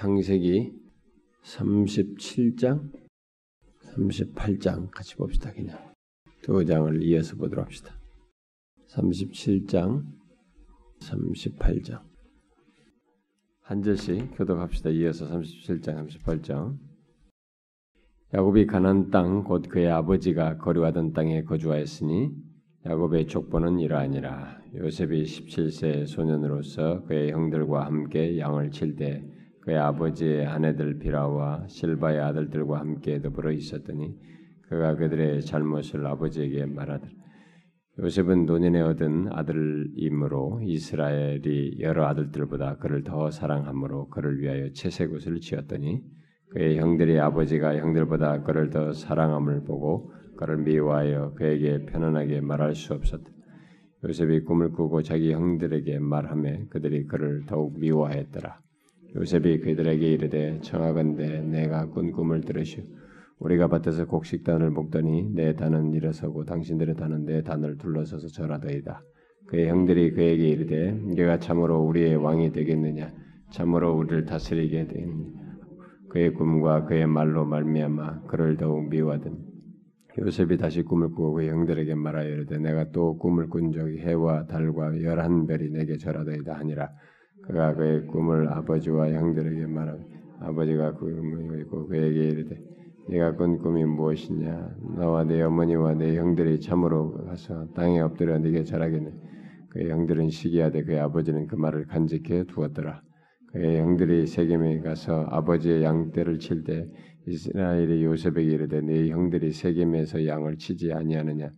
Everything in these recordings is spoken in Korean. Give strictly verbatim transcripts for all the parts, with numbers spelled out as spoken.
창세기 삼십칠 장, 삼십팔 장 같이 봅시다. 그냥 두 장을 이어서 보도록 합시다. 삼십칠 장, 삼십팔 장 한 절씩 교독합시다. 이어서 삼십칠 장, 삼십팔 장. 야곱이 가나안 땅 곧 그의 아버지가 거류하던 땅에 거주하였으니 야곱의 족보는 이러하니라. 요셉이 십칠 세 소년으로서 그의 형들과 함께 양을 칠 때 그의 아버지의 아내들 비라와 실바의 아들들과 함께 더불어 있었더니 그가 그들의 잘못을 아버지에게 말하더라. 요셉은 노년에 얻은 아들이므로 이스라엘이 여러 아들들보다 그를 더 사랑함으로 그를 위하여 채색옷을 지었더니 그의 형들이 아버지가 형들보다 그를 더 사랑함을 보고 그를 미워하여 그에게 편안하게 말할 수 없었다. 요셉이 꿈을 꾸고 자기 형들에게 말하며 그들이 그를 더욱 미워하였더라. 요셉이 그들에게 이르되 청하건대 내가 꾼 꿈을 들으시오. 우리가 밭에서 곡식단을 먹더니 내 단은 일어서고 당신들의 단은 내 단을 둘러서서 절하더이다. 그의 형들이 그에게 이르되 네가 참으로 우리의 왕이 되겠느냐? 참으로 우리를 다스리게 되겠느냐? 그의 꿈과 그의 말로 말미암아 그를 더욱 미워하더니 요셉이 다시 꿈을 꾸고 그 형들에게 말하여 이르되 내가 또 꿈을 꾼 적이 해와 달과 열한 별이 내게 절하더이다 하니라. 그가 그의 꿈을 아버지와 형들에게 말하며 아버지가 그 꿈을 꾸고 그에게 이르되 네가 꾼 꿈이 무엇이냐? 너와 네 어머니와 네 형들이 참으로 가서 땅에 엎드려 네게 절하겠네. 그의 형들은 시기하되 그의 아버지는 그 말을 간직해 두었더라. 그의 형들이 세겜에 가서 아버지의 양떼를 칠 때 이스라엘이 요셉에게 이르되 네 형들이 세겜에서 양을 치지 아니하느냐?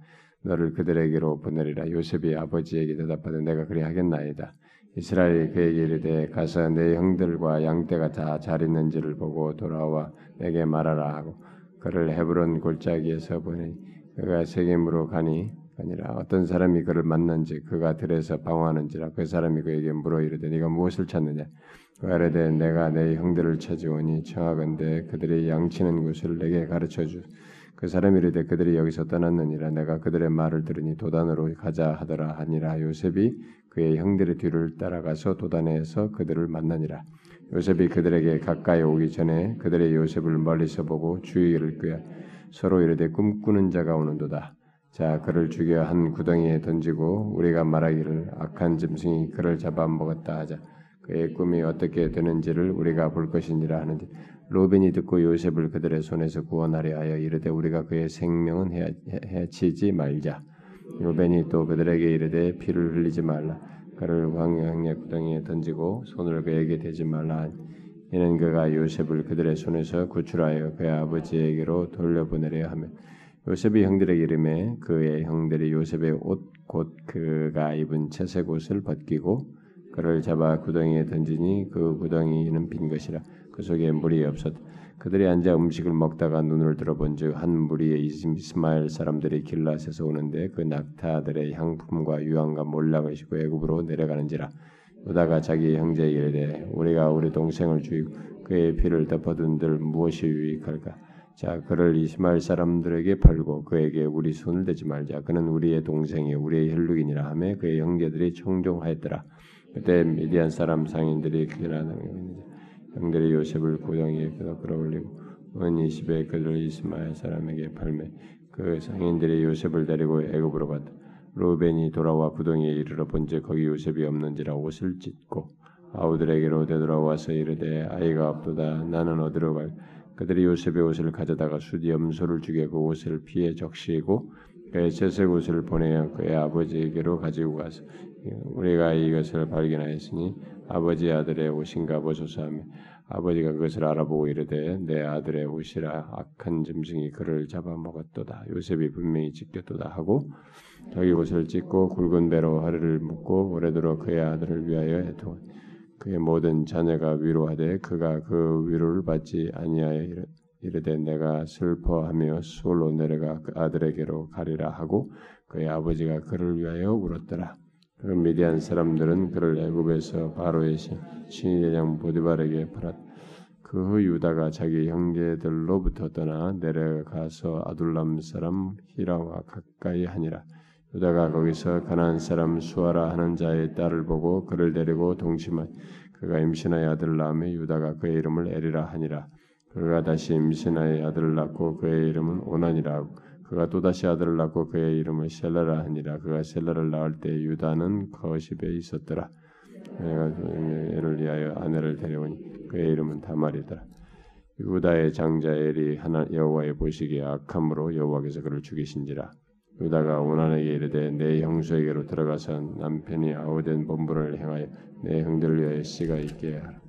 너를 그들에게로 보내리라. 요셉이 아버지에게 대답하되 내가 그리 하겠나이다. 이스라엘이 그에게 이르되 가서 네 형들과 양떼가 다 잘 있는지를 보고 돌아와 내게 말하라 하고 그를 헤브론 골짜기에서 보내니 그가 세겜으로 가니 아니라 어떤 사람이 그를 만난지 그가 들에서 방황하는지라. 그 사람이 그에게 물어 이르되 네가 무엇을 찾느냐? 그가 이르되 내가 내 형들을 찾으오니 청하건대 그들의 양치는 곳을 내게 가르쳐주. 그 사람이 이르되 그들이 여기서 떠났느니라. 내가 그들의 말을 들으니 도단으로 가자 하더라 하니라. 요셉이 그의 형들의 뒤를 따라가서 도단에서 그들을 만나니라. 요셉이 그들에게 가까이 오기 전에 그들의 요셉을 멀리서 보고 주의를 꾀하 서로 이르되 꿈꾸는 자가 오는도다. 자, 그를 죽여 한 구덩이에 던지고 우리가 말하기를 악한 짐승이 그를 잡아먹었다 하자. 그의 꿈이 어떻게 되는지를 우리가 볼 것이니라 하는데 루벤이 듣고 요셉을 그들의 손에서 구원하려 하여 이르되 우리가 그의 생명은 해, 해치지 말자. 루벤이 또 그들에게 이르되 피를 흘리지 말라. 그를 광야의 구덩이에 던지고 손을 그에게 대지 말라. 이는 그가 요셉을 그들의 손에서 구출하여 그의 아버지에게로 돌려보내려 하며 요셉이 형들에게 이름에 그의 형들이 요셉의 옷 곧 그가 입은 채색 옷을 벗기고 그를 잡아 구덩이에 던지니 그 구덩이는 빈 것이라. 그 속에 물이 없었다. 그들이 앉아 음식을 먹다가 눈을 들어본즉 한 무리의 이스마엘 사람들이 길앗에서 오는데 그 낙타들의 향품과 유황과 몰락을 싣고 애굽으로 내려가는지라. 유다가 자기 형제에게 이르되 우리가 우리 동생을 죽이고 그의 피를 덮어둔들 무엇이 유익할까? 자, 그를 이스마엘 사람들에게 팔고 그에게 우리 손을 대지 말자. 그는 우리의 동생이 우리의 혈육이니라 하며 그의 형제들이 청종하였더라. 그때 미디안 사람 상인들이 길앗에 형들이 요셉을 구덩이에 끌어올리고 은 이십에 그들을 이스마엘 사람에게 팔매 그 상인들이 요셉을 데리고 애굽으로 갔다. 루벤이 돌아와 구덩이에 이르러 본즉 거기 요셉이 없는지라 옷을 찢고 아우들에게로 되돌아와서 이르되 아이가 없도다. 나는 어디로 갈? 그들이 요셉의 옷을 가져다가 숫 염소를 죽여 그 옷을 피에 적시고 그의 채색 옷을 보내어 그의 아버지에게로 가지고 가서 우리가 이것을 발견하였으니 아버지 아들의 옷인가 보소서하며 아버지가 그것을 알아보고 이르되 내 아들의 옷이라 악한 짐승이 그를 잡아먹었도다. 요셉이 분명히 찢겼도다 하고 자기 옷을 찢고 굵은 배로 허리를 묶고 오래도록 그의 아들을 위하여 애통하니 그의 모든 자녀가 위로하되 그가 그 위로를 받지 아니하여 이르되 내가 슬퍼하며 수월로 내려가 그 아들에게로 가리라 하고 그의 아버지가 그를 위하여 울었더라. 그 미디안 사람들은 그를 애굽에서 바로의 신이 대장 보디발에게 팔았다. 그 후 유다가 자기 형제들로부터 떠나 내려가서 아둘람 사람 히라와 가까이 하니라. 유다가 거기서 가나안 사람 수아라 하는 자의 딸을 보고 그를 데리고 동침하니 그가 임신하여 아들을 낳음에 유다가 그의 이름을 에리라 하니라. 그가 다시 임신하여 아들을 낳고 그의 이름은 오난이라 하고 그가 또다시 아들을 낳고 그의 이름을 셀라라 하니라. 그가 셀라를 낳을 때 유다는 거십에 있었더라. 내가 애를 위하여 아내를 데려오니 그의 이름은 다말이더라. 유다의 장자 엘이 하나 여호와의 보시기에 악함으로 여호와께서 그를 죽이신지라. 유다가 오난에게 이르되 내 형수에게로 들어가서 남편이 아우된 본분을 행하여 내 형들을 위하여 씨가 있게 하라.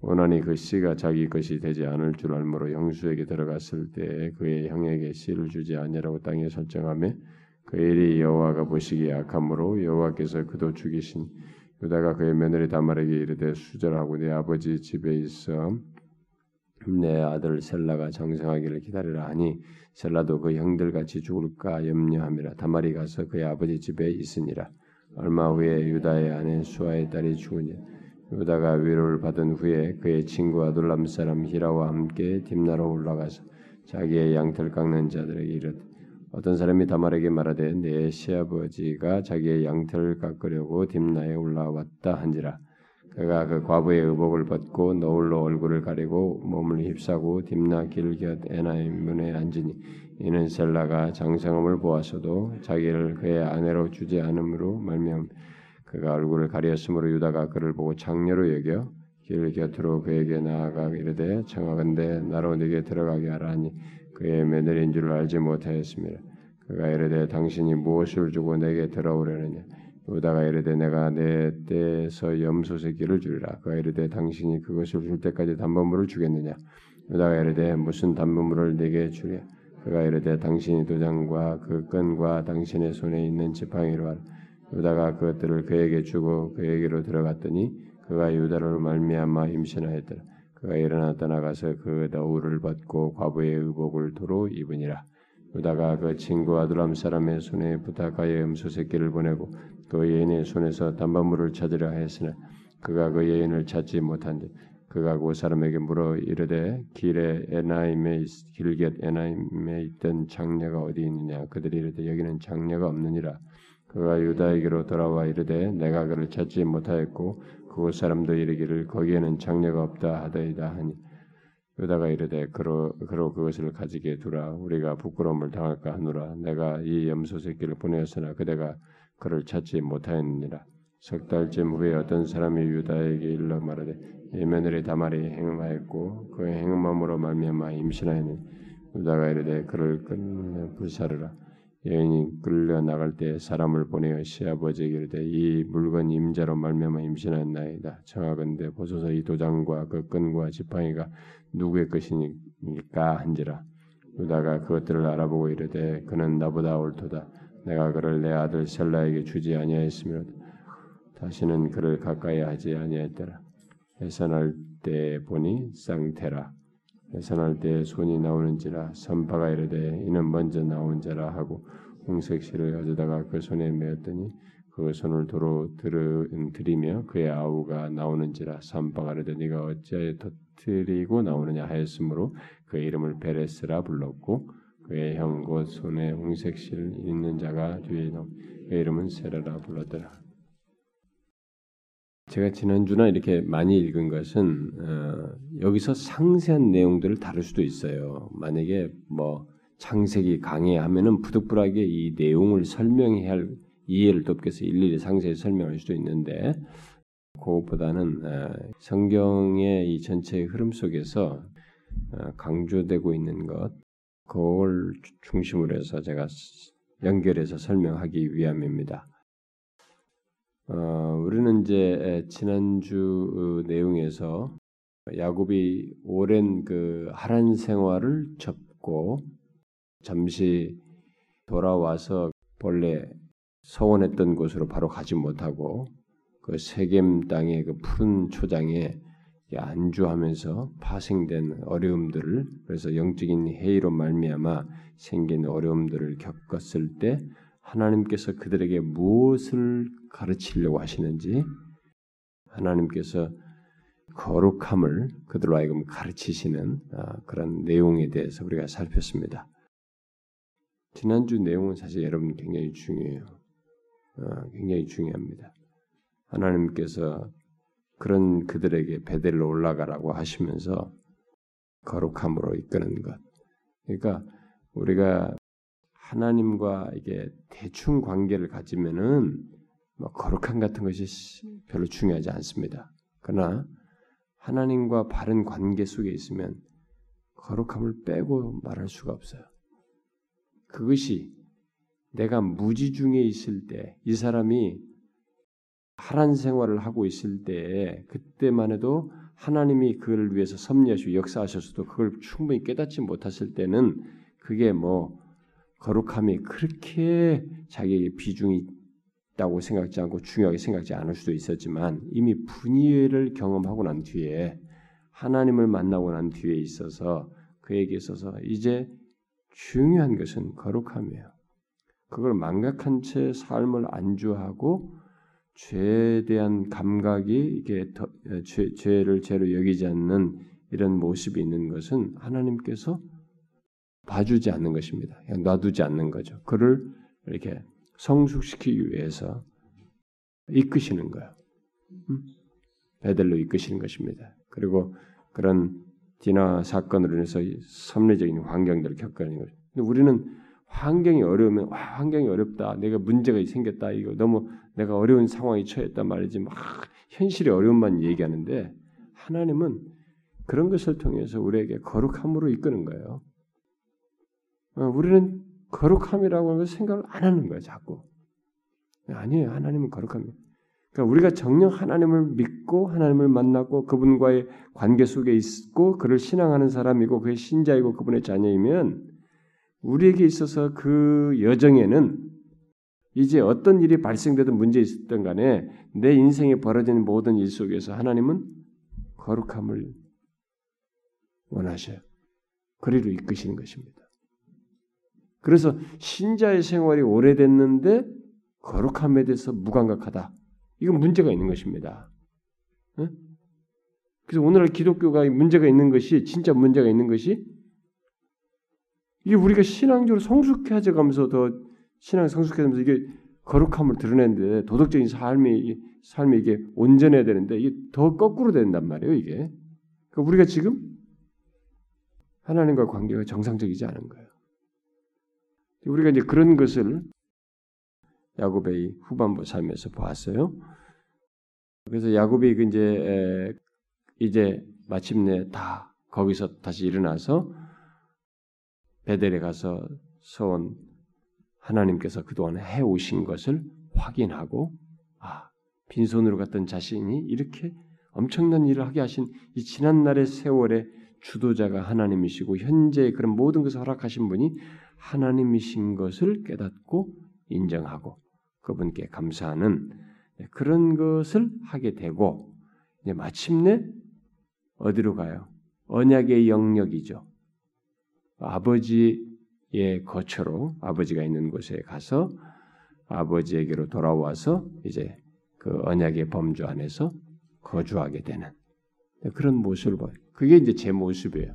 오난이 그 씨가 자기 것이 되지 않을 줄 알므로 형수에게 들어갔을 때 그의 형에게 씨를 주지 아니하라고 땅에 설정하며 그 일이 여호와가 보시기에 악함으로 여호와께서 그도 죽이신. 유다가 그의 며느리 다말에게 이르되 수절하고 내 아버지 집에 있어 내 아들 셀라가 장성하기를 기다리라 하니 셀라도 그 형들같이 죽을까 염려함이라. 다말이 가서 그의 아버지 집에 있으니라. 얼마 후에 유다의 아내 수아의 딸이 죽으니 유다가 위로를 받은 후에 그의 친구 아둘람 사람 히라와 함께 딤나로 올라가서 자기의 양털 깎는 자들에게 이르되 어떤 사람이 다말에게 말하되 내 시아버지가 자기의 양털을 깎으려고 딤나에 올라왔다 한지라. 그가 그 과부의 의복을 벗고 너울로 얼굴을 가리고 몸을 휩싸고 딤나 길곁 에나임 문에 앉으니 이는 셀라가 장성함을 보아서도 자기를 그의 아내로 주지 않음으로 말미암 그가 얼굴을 가리었으므로 유다가 그를 보고 장녀로 여겨 길 곁으로 그에게 나아가 이르되 청하건대 나로 네게 들어가게 하라 하니 그의 며느리인 줄 알지 못하였습니다. 그가 이르되 당신이 무엇을 주고 내게 들어오려느냐. 유다가 이르되 내가 내 떼에서 염소 새끼를 주리라. 그가 이르되 당신이 그것을 줄 때까지 담보물을 주겠느냐. 유다가 이르되 무슨 담보물을 내게 주랴. 그가 이르되 당신이 도장과 그 끈과 당신의 손에 있는 지팡이로 하라. 유다가 그것들을 그에게 주고 그에게로 들어갔더니 그가 유다로 말미암아 임신하였더라. 그가 일어나 떠나가서 그 너울을 벗고 과부의 의복을 도로 입으니라. 유다가 그 친구 아둘람 사람의 손에 부탁하여 염소 새끼를 보내고 그 여인의 손에서 담바물을 찾으려 했으나 그가 그 여인을 찾지 못한데 그가 그 사람에게 물어 이르되 길에 에나임에 길곁 에나임에 있던 장녀가 어디 있느냐. 그들이 이르되 여기는 장녀가 없느니라. 그가 유다에게로 돌아와 이르되 내가 그를 찾지 못하였고 그곳 사람도 이르기를 거기에는 장녀가 없다 하더이다 하니 유다가 이르되 그로, 그로 그것을 가지게 두라. 우리가 부끄러움을 당할까 하노라. 내가 이 염소 새끼를 보내었으나 그대가 그를 찾지 못하였느니라. 석 달쯤 후에 어떤 사람이 유다에게 일러 말하되 이 며느리 다말이 행음하였고 그 행음함으로 말미암아 임신하였느니 유다가 이르되 그를 끊어 불사르라. 여인이 끌려 나갈 때 사람을 보내어 시아버지에게 이르되 이 물건 임자로 말미암아 임신하였나이다. 청하건대 보소서 이 도장과 그 끈과 지팡이가 누구의 것이니까 한지라. 유다가 그것들을 알아보고 이르되 그는 나보다 옳도다. 내가 그를 내 아들 셀라에게 주지 아니하였으며 다시는 그를 가까이 하지 아니하였더라. 해산할 때 보니 쌍태라. 해산할 때에 손이 나오는지라. 선파가 이르되 이는 먼저 나온 자라 하고 홍색실을 가져다가 그 손에 메었더니 그 손을 도로 들이며 그의 아우가 나오는지라. 선파가 이르되 네가 어찌하여 터뜨리고 나오느냐 하였으므로 그 이름을 베레스라 불렀고 그의 형 곧 손에 홍색실 있는 자가 뒤에 나오니 그 이름은 세라라 불렀더라. 제가 지난주나 이렇게 많이 읽은 것은 어, 여기서 상세한 내용들을 다룰 수도 있어요. 만약에 뭐 창세기 강해하면은 부득불하게 이 내용을 설명해야 할 이해를 돕기 위해서 일일이 상세히 설명할 수도 있는데 그것보다는 어, 성경의 이 전체의 흐름 속에서 어, 강조되고 있는 것 그걸 중심으로 해서 제가 연결해서 설명하기 위함입니다. 어, 우리는 이제 지난주 내용에서 야곱이 오랜 그 하란 생활을 접고 잠시 돌아와서 본래 서원했던 곳으로 바로 가지 못하고 그 세겜 땅의 그 푸른 초장에 안주하면서 파생된 어려움들을 그래서 영적인 해이로 말미암아 생긴 어려움들을 겪었을 때 하나님께서 그들에게 무엇을 가르치려고 하시는지 하나님께서 거룩함을 그들로 하여금 가르치시는 그런 내용에 대해서 우리가 살폈습니다. 지난주 내용은 사실 여러분 굉장히 중요해요. 굉장히 중요합니다. 하나님께서 그런 그들에게 베델로 올라가라고 하시면서 거룩함으로 이끄는 것. 그러니까 우리가 하나님과 이게 대충 관계를 가지면은 뭐 거룩함 같은 것이 별로 중요하지 않습니다. 그러나 하나님과 바른 관계 속에 있으면 거룩함을 빼고 말할 수가 없어요. 그것이 내가 무지 중에 있을 때, 이 사람이 하란 생활을 하고 있을 때에 그때만 해도 하나님이 그를 위해서 섭리하시고 역사하셨어도 그걸 충분히 깨닫지 못했을 때는 그게 뭐 거룩함이 그렇게 자기에게 비중이 있다고 생각지 않고 중요하게 생각지 않을 수도 있었지만 이미 분이를 경험하고 난 뒤에 하나님을 만나고 난 뒤에 있어서 그에게 있어서 이제 중요한 것은 거룩함이에요. 그걸 망각한 채 삶을 안주하고 죄에 대한 감각이 이게 더, 죄, 죄를 죄로 여기지 않는 이런 모습이 있는 것은 하나님께서 봐주지 않는 것입니다. 그냥 놔두지 않는 거죠. 그를 이렇게 성숙시키기 위해서 이끄시는 거예요. 음? 베델로 이끄시는 것입니다. 그리고 그런 디나 사건으로 인해서 섭리적인 환경들을 겪어내는 거죠. 근데 우리는 환경이 어려우면 와, 환경이 어렵다. 내가 문제가 생겼다. 이거 너무 내가 어려운 상황에 처했단 말이지. 막 현실의 어려움만 얘기하는데 하나님은 그런 것을 통해서 우리에게 거룩함으로 이끄는 거예요. 우리는 거룩함이라고 하는 생각을 안 하는 거야, 자꾸. 아니에요. 하나님은 거룩함이에요. 그러니까 우리가 정녕 하나님을 믿고 하나님을 만나고 그분과의 관계 속에 있고 그를 신앙하는 사람이고 그의 신자이고 그분의 자녀이면 우리에게 있어서 그 여정에는 이제 어떤 일이 발생되든 문제 있었던 간에 내 인생에 벌어지는 모든 일 속에서 하나님은 거룩함을 원하셔요. 그리로 이끄시는 것입니다. 그래서 신자의 생활이 오래됐는데 거룩함에 대해서 무감각하다. 이건 문제가 있는 것입니다. 그래서 오늘날 기독교가 문제가 있는 것이 진짜 문제가 있는 것이 이게 우리가 신앙적으로 성숙해져가면서 더 신앙이 성숙해지면서 이게 거룩함을 드러내는데 도덕적인 삶이 삶이 이게 온전해야 되는데 이게 더 거꾸로 된단 말이에요. 이게 그러니까 우리가 지금 하나님과 관계가 정상적이지 않은 거예요. 우리가 이제 그런 것을 야곱의 후반부 삶에서 보았어요. 그래서 야곱이 이제 이제 마침내 다 거기서 다시 일어나서 베델에 가서 서온 하나님께서 그동안 해오신 것을 확인하고 아 빈손으로 갔던 자신이 이렇게 엄청난 일을 하게 하신 이 지난날의 세월의 주도자가 하나님이시고 현재의 그런 모든 것을 허락하신 분이 하나님이신 것을 깨닫고 인정하고 그분께 감사하는 그런 것을 하게 되고 이제 마침내 어디로 가요? 언약의 영역이죠. 아버지의 거처로 아버지가 있는 곳에 가서 아버지에게로 돌아와서 이제 그 언약의 범주 안에서 거주하게 되는 그런 모습을 봐요. 그게 이제 제 모습이에요.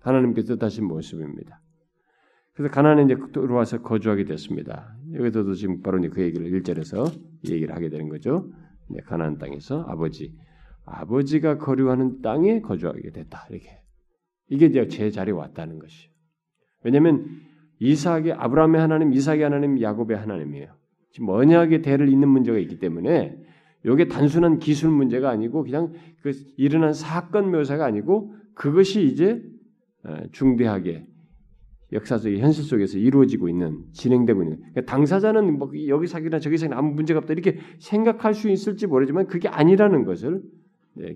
하나님께서 뜻하신 모습입니다. 그래서 가나안에 이제 들어와서 거주하게 됐습니다. 여기서도 지금 바로 그 얘기를 일 절에서 얘기를 하게 되는 거죠. 가나안 땅에서 아버지, 아버지가 거류하는 땅에 거주하게 됐다. 이렇게. 이게 이제 제 자리에 왔다는 것이에요. 왜냐하면 이삭의 아브라함의 하나님, 이삭의 하나님, 야곱의 하나님이에요. 지금 언약의 대를 잇는 문제가 있기 때문에 이게 단순한 기술 문제가 아니고 그냥 그 일어난 사건 묘사가 아니고 그것이 이제 중대하게 역사 속의 현실 속에서 이루어지고 있는 진행되고 있는 그러니까 당사자는 뭐 여기 사기나 저기 사기나 아무 문제가 없다 이렇게 생각할 수 있을지 모르지만 그게 아니라는 것을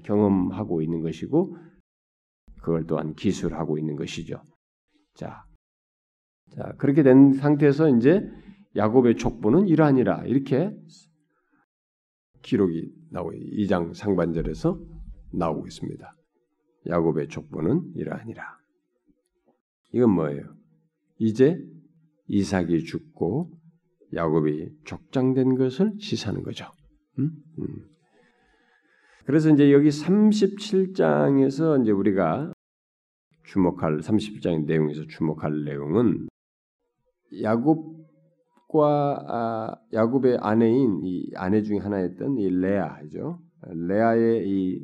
경험하고 있는 것이고 그걸 또한 기술하고 있는 것이죠. 자, 자 그렇게 된 상태에서 이제 야곱의 족보는 이러하니라 이렇게 기록이 나오고 이 장 상반절에서 나오고 있습니다. 야곱의 족보는 이러하니라. 이건 뭐예요? 이제 이삭이 죽고 야곱이 족장된 것을 시사하는 거죠. 음? 음. 그래서 이제 여기 삼십칠 장에서 이제 우리가 주목할 삼십칠 장의 내용에서 주목할 내용은 야곱과 아, 야곱의 아내인 이 아내 중에 하나였던 이 레아죠. 레아의 이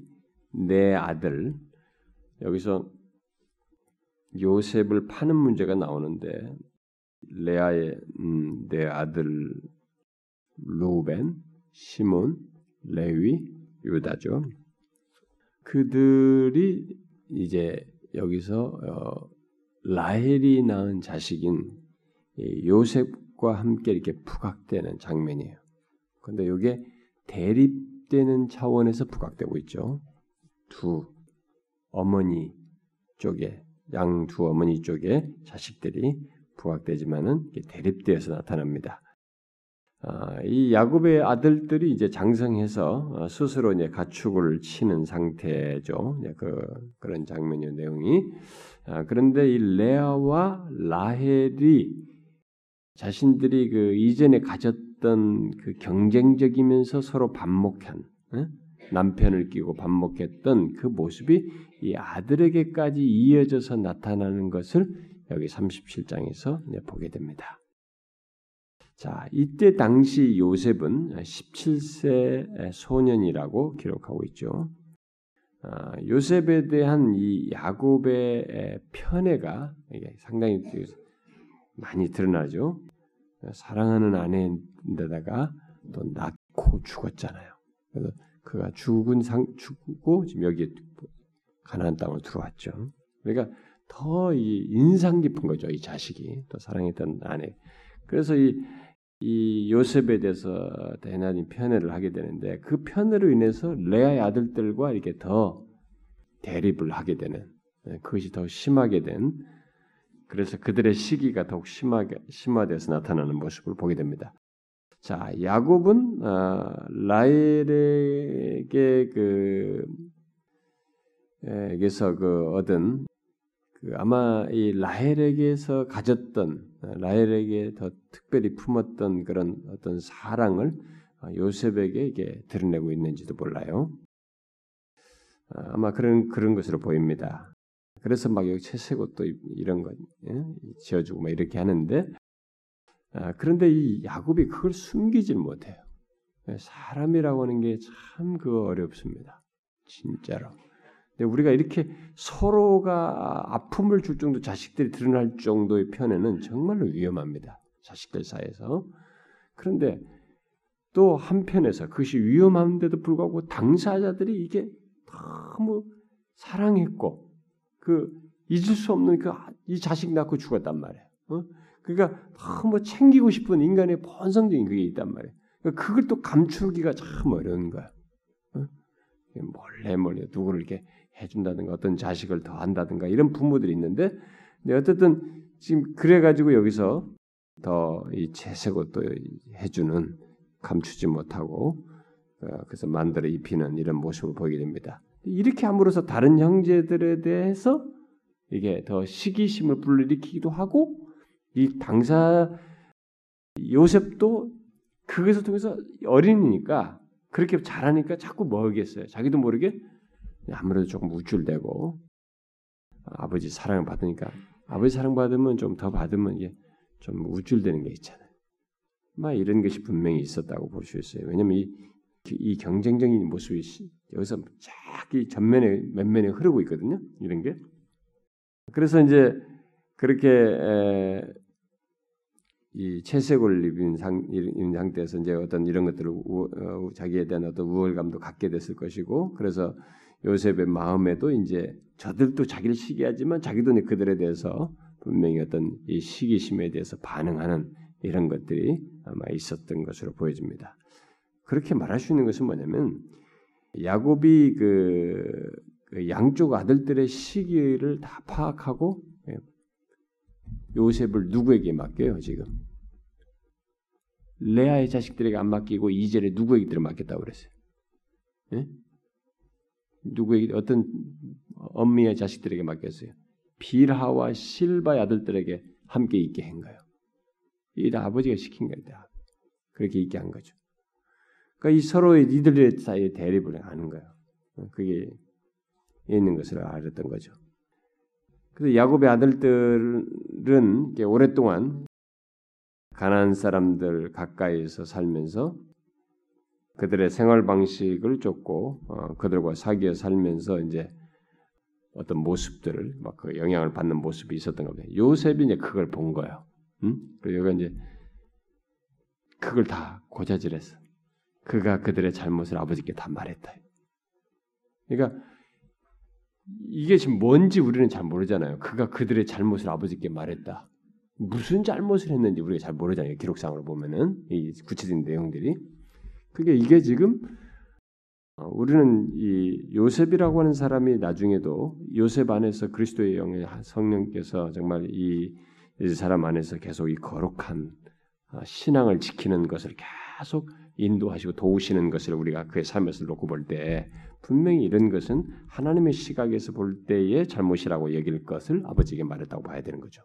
네 아들, 여기서 요셉을 파는 문제가 나오는데, 레아의 음, 네 아들 루벤, 시몬, 레위, 유다죠. 그들이 이제 여기서 어, 라헬이 낳은 자식인 요셉과 함께 이렇게 부각되는 장면이에요. 그런데 이게 대립되는 차원에서 부각되고 있죠. 두 어머니 쪽에, 양 두 어머니 쪽에 자식들이 부각되지만은 대립되어서 나타납니다. 아, 이 야곱의 아들들이 이제 장성해서 스스로 이제 가축을 치는 상태죠. 그, 그런 장면의 내용이. 아, 그런데 이 레아와 라헬이 자신들이 그 이전에 가졌던 그 경쟁적이면서 서로 반목한, 에? 남편을 끼고 반목했던 그 모습이 이 아들에게까지 이어져서 나타나는 것을 여기 삼십칠 장에서 이제 보게 됩니다. 자, 이때 당시 요셉은 십칠 세 소년이라고 기록하고 있죠. 아, 요셉에 대한 이 야곱의 편애가 상당히 많이 드러나죠. 사랑하는 아내인데다가 또 낳고 죽었잖아요. 그래서 그가 죽은 상 죽고 지금 여기 가나안 땅으로 들어왔죠. 그러니까 더 이 인상 깊은 거죠. 이 자식이 또 사랑했던 아내. 그래서 이 이 요셉에 대해서 대단히 편애를 하게 되는데, 그 편애로 인해서 레아의 아들들과 이렇게 더 대립을 하게 되는, 그것이 더 심하게 된, 그래서 그들의 시기가 더욱 심하게 심화돼서 나타나는 모습을 보게 됩니다. 자, 야곱은 아, 라헬에게 그 에게서 그 얻은 그 아마 이 라헬에게서 가졌던, 라헬에게 더 특별히 품었던 그런 어떤 사랑을 요셉에게 이게 드러내고 있는지도 몰라요. 아마 그런 그런 것으로 보입니다. 그래서 막 여기 채색옷 또 이런 거 예? 지어주고 막 이렇게 하는데, 아, 그런데 이 야곱이 그걸 숨기질 못해요. 사람이라고 하는 게 참 그거 어렵습니다. 진짜로. 근데 우리가 이렇게 서로가 아픔을 줄 정도, 자식들이 드러날 정도의 편애는 정말로 위험합니다. 자식들 사이에서. 그런데 또 한편에서 그것이 위험한데도 불구하고 당사자들이 이게 너무 사랑했고 그 잊을 수 없는 그 이 자식 낳고 죽었단 말이에요. 어? 그러니까 너무 챙기고 싶은 인간의 본성적인 그게 있단 말이에요. 그러니까 그걸 또 감추기가 참 어려운 거야. 어? 몰래 몰래 누구를 이렇게 해준다든가 어떤 자식을 더 한다든가 이런 부모들이 있는데, 근데 어쨌든 지금 그래가지고 여기서 더 이 채색옷 또 해주는, 감추지 못하고 그래서 만들어 입히는 이런 모습을 보이게 됩니다. 이렇게 함으로써 다른 형제들에 대해서 이게 더 시기심을 불러일으키기도 하고, 이 당사 요셉도 그것을 통해서 어린이니까 그렇게 잘하니까 자꾸 뭐겠어요. 자기도 모르게 아무래도 조금 우쭐대고, 아버지 사랑을 받으니까, 아버지 사랑 받으면 좀 더 받으면 이게 좀 우쭐대는 게 있잖아요. 막 이런 것이 분명히 있었다고 볼 수 있어요. 왜냐하면 이, 이 경쟁적인 모습이 여기서 자기 전면에 면면에 흐르고 있거든요. 이런 게. 그래서 이제 그렇게 에, 이 채색을 입은 상태에서 이제 어떤 이런 것들을 우, 어, 자기에 대한 어떤 우월감도 갖게 됐을 것이고, 그래서 요셉의 마음에도 이제 저들도 자기를 시기하지만 자기도 그들에 대해서 분명히 어떤 이 시기심에 대해서 반응하는 이런 것들이 아마 있었던 것으로 보여집니다. 그렇게 말할 수 있는 것은 뭐냐면, 야곱이 그, 그 양쪽 아들들의 시기를 다 파악하고 요셉을 누구에게 맡겨요? 지금 레아의 자식들에게 안 맡기고 이제를 누구에게 맡겼다고 그랬어요? 예? 누구에게, 어떤 엄미의 자식들에게 맡겼어요? 빌하와 실바의 아들들에게 함께 있게 한 거예요. 이 아버지가 시킨 거예요. 다. 그렇게 있게 한 거죠. 그러니까 이 서로의 이들 사이의 대립을 하는 거예요. 그게 있는 것을 알았던 거죠. 그래서 야곱의 아들들은 오랫동안 가나안 사람들 가까이에서 살면서 그들의 생활 방식을 쫓고 어, 그들과 사귀어 살면서 이제 어떤 모습들을 막 그 영향을 받는 모습이 있었던 겁니다. 요셉이 이제 그걸 본 거예요. 응? 그리고 여기가 이제 그걸 다 고자질했어. 그가 그들의 잘못을 아버지께 다 말했다. 그러니까 이게 지금 뭔지 우리는 잘 모르잖아요. 그가 그들의 잘못을 아버지께 말했다. 무슨 잘못을 했는지 우리가 잘 모르잖아요. 기록상으로 보면은 이 구체적인 내용들이 그게 이게 지금 우리는 이 요셉이라고 하는 사람이 나중에도 요셉 안에서 그리스도의 영의 성령께서 정말 이 사람 안에서 계속 이 거룩한 신앙을 지키는 것을 계속 인도하시고 도우시는 것을 우리가 그의 삶에서 놓고 볼 때 분명히 이런 것은 하나님의 시각에서 볼 때의 잘못이라고 여길 것을 아버지에게 말했다고 봐야 되는 거죠.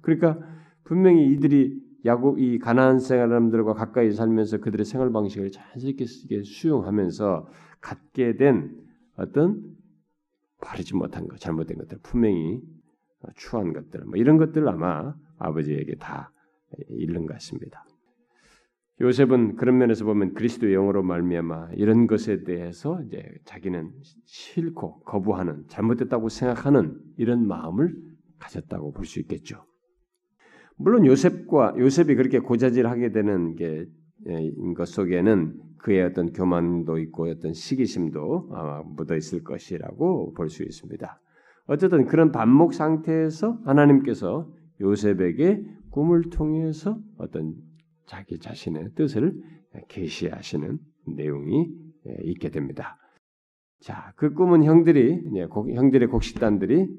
그러니까 분명히 이들이 야곱 이 가나안 사람들과 가까이 살면서 그들의 생활 방식을 자연스럽게 수용하면서 갖게 된 어떤 바르지 못한 것, 잘못된 것들, 분명히 추한 것들, 뭐 이런 것들을 아마 아버지에게 다 잃는 것 같습니다. 요셉은 그런 면에서 보면 그리스도의 영으로 말미암아 이런 것에 대해서 이제 자기는 싫고 거부하는, 잘못됐다고 생각하는 이런 마음을 가졌다고 볼 수 있겠죠. 물론 요셉과 요셉이 그렇게 고자질하게 되는 게 것 속에는 그의 어떤 교만도 있고 어떤 시기심도 아마 묻어 있을 것이라고 볼 수 있습니다. 어쨌든 그런 반목 상태에서 하나님께서 요셉에게 꿈을 통해서 어떤 자기 자신의 뜻을 계시하시는 내용이 있게 됩니다. 자, 그 꿈은 형들이 형들의 곡식단들이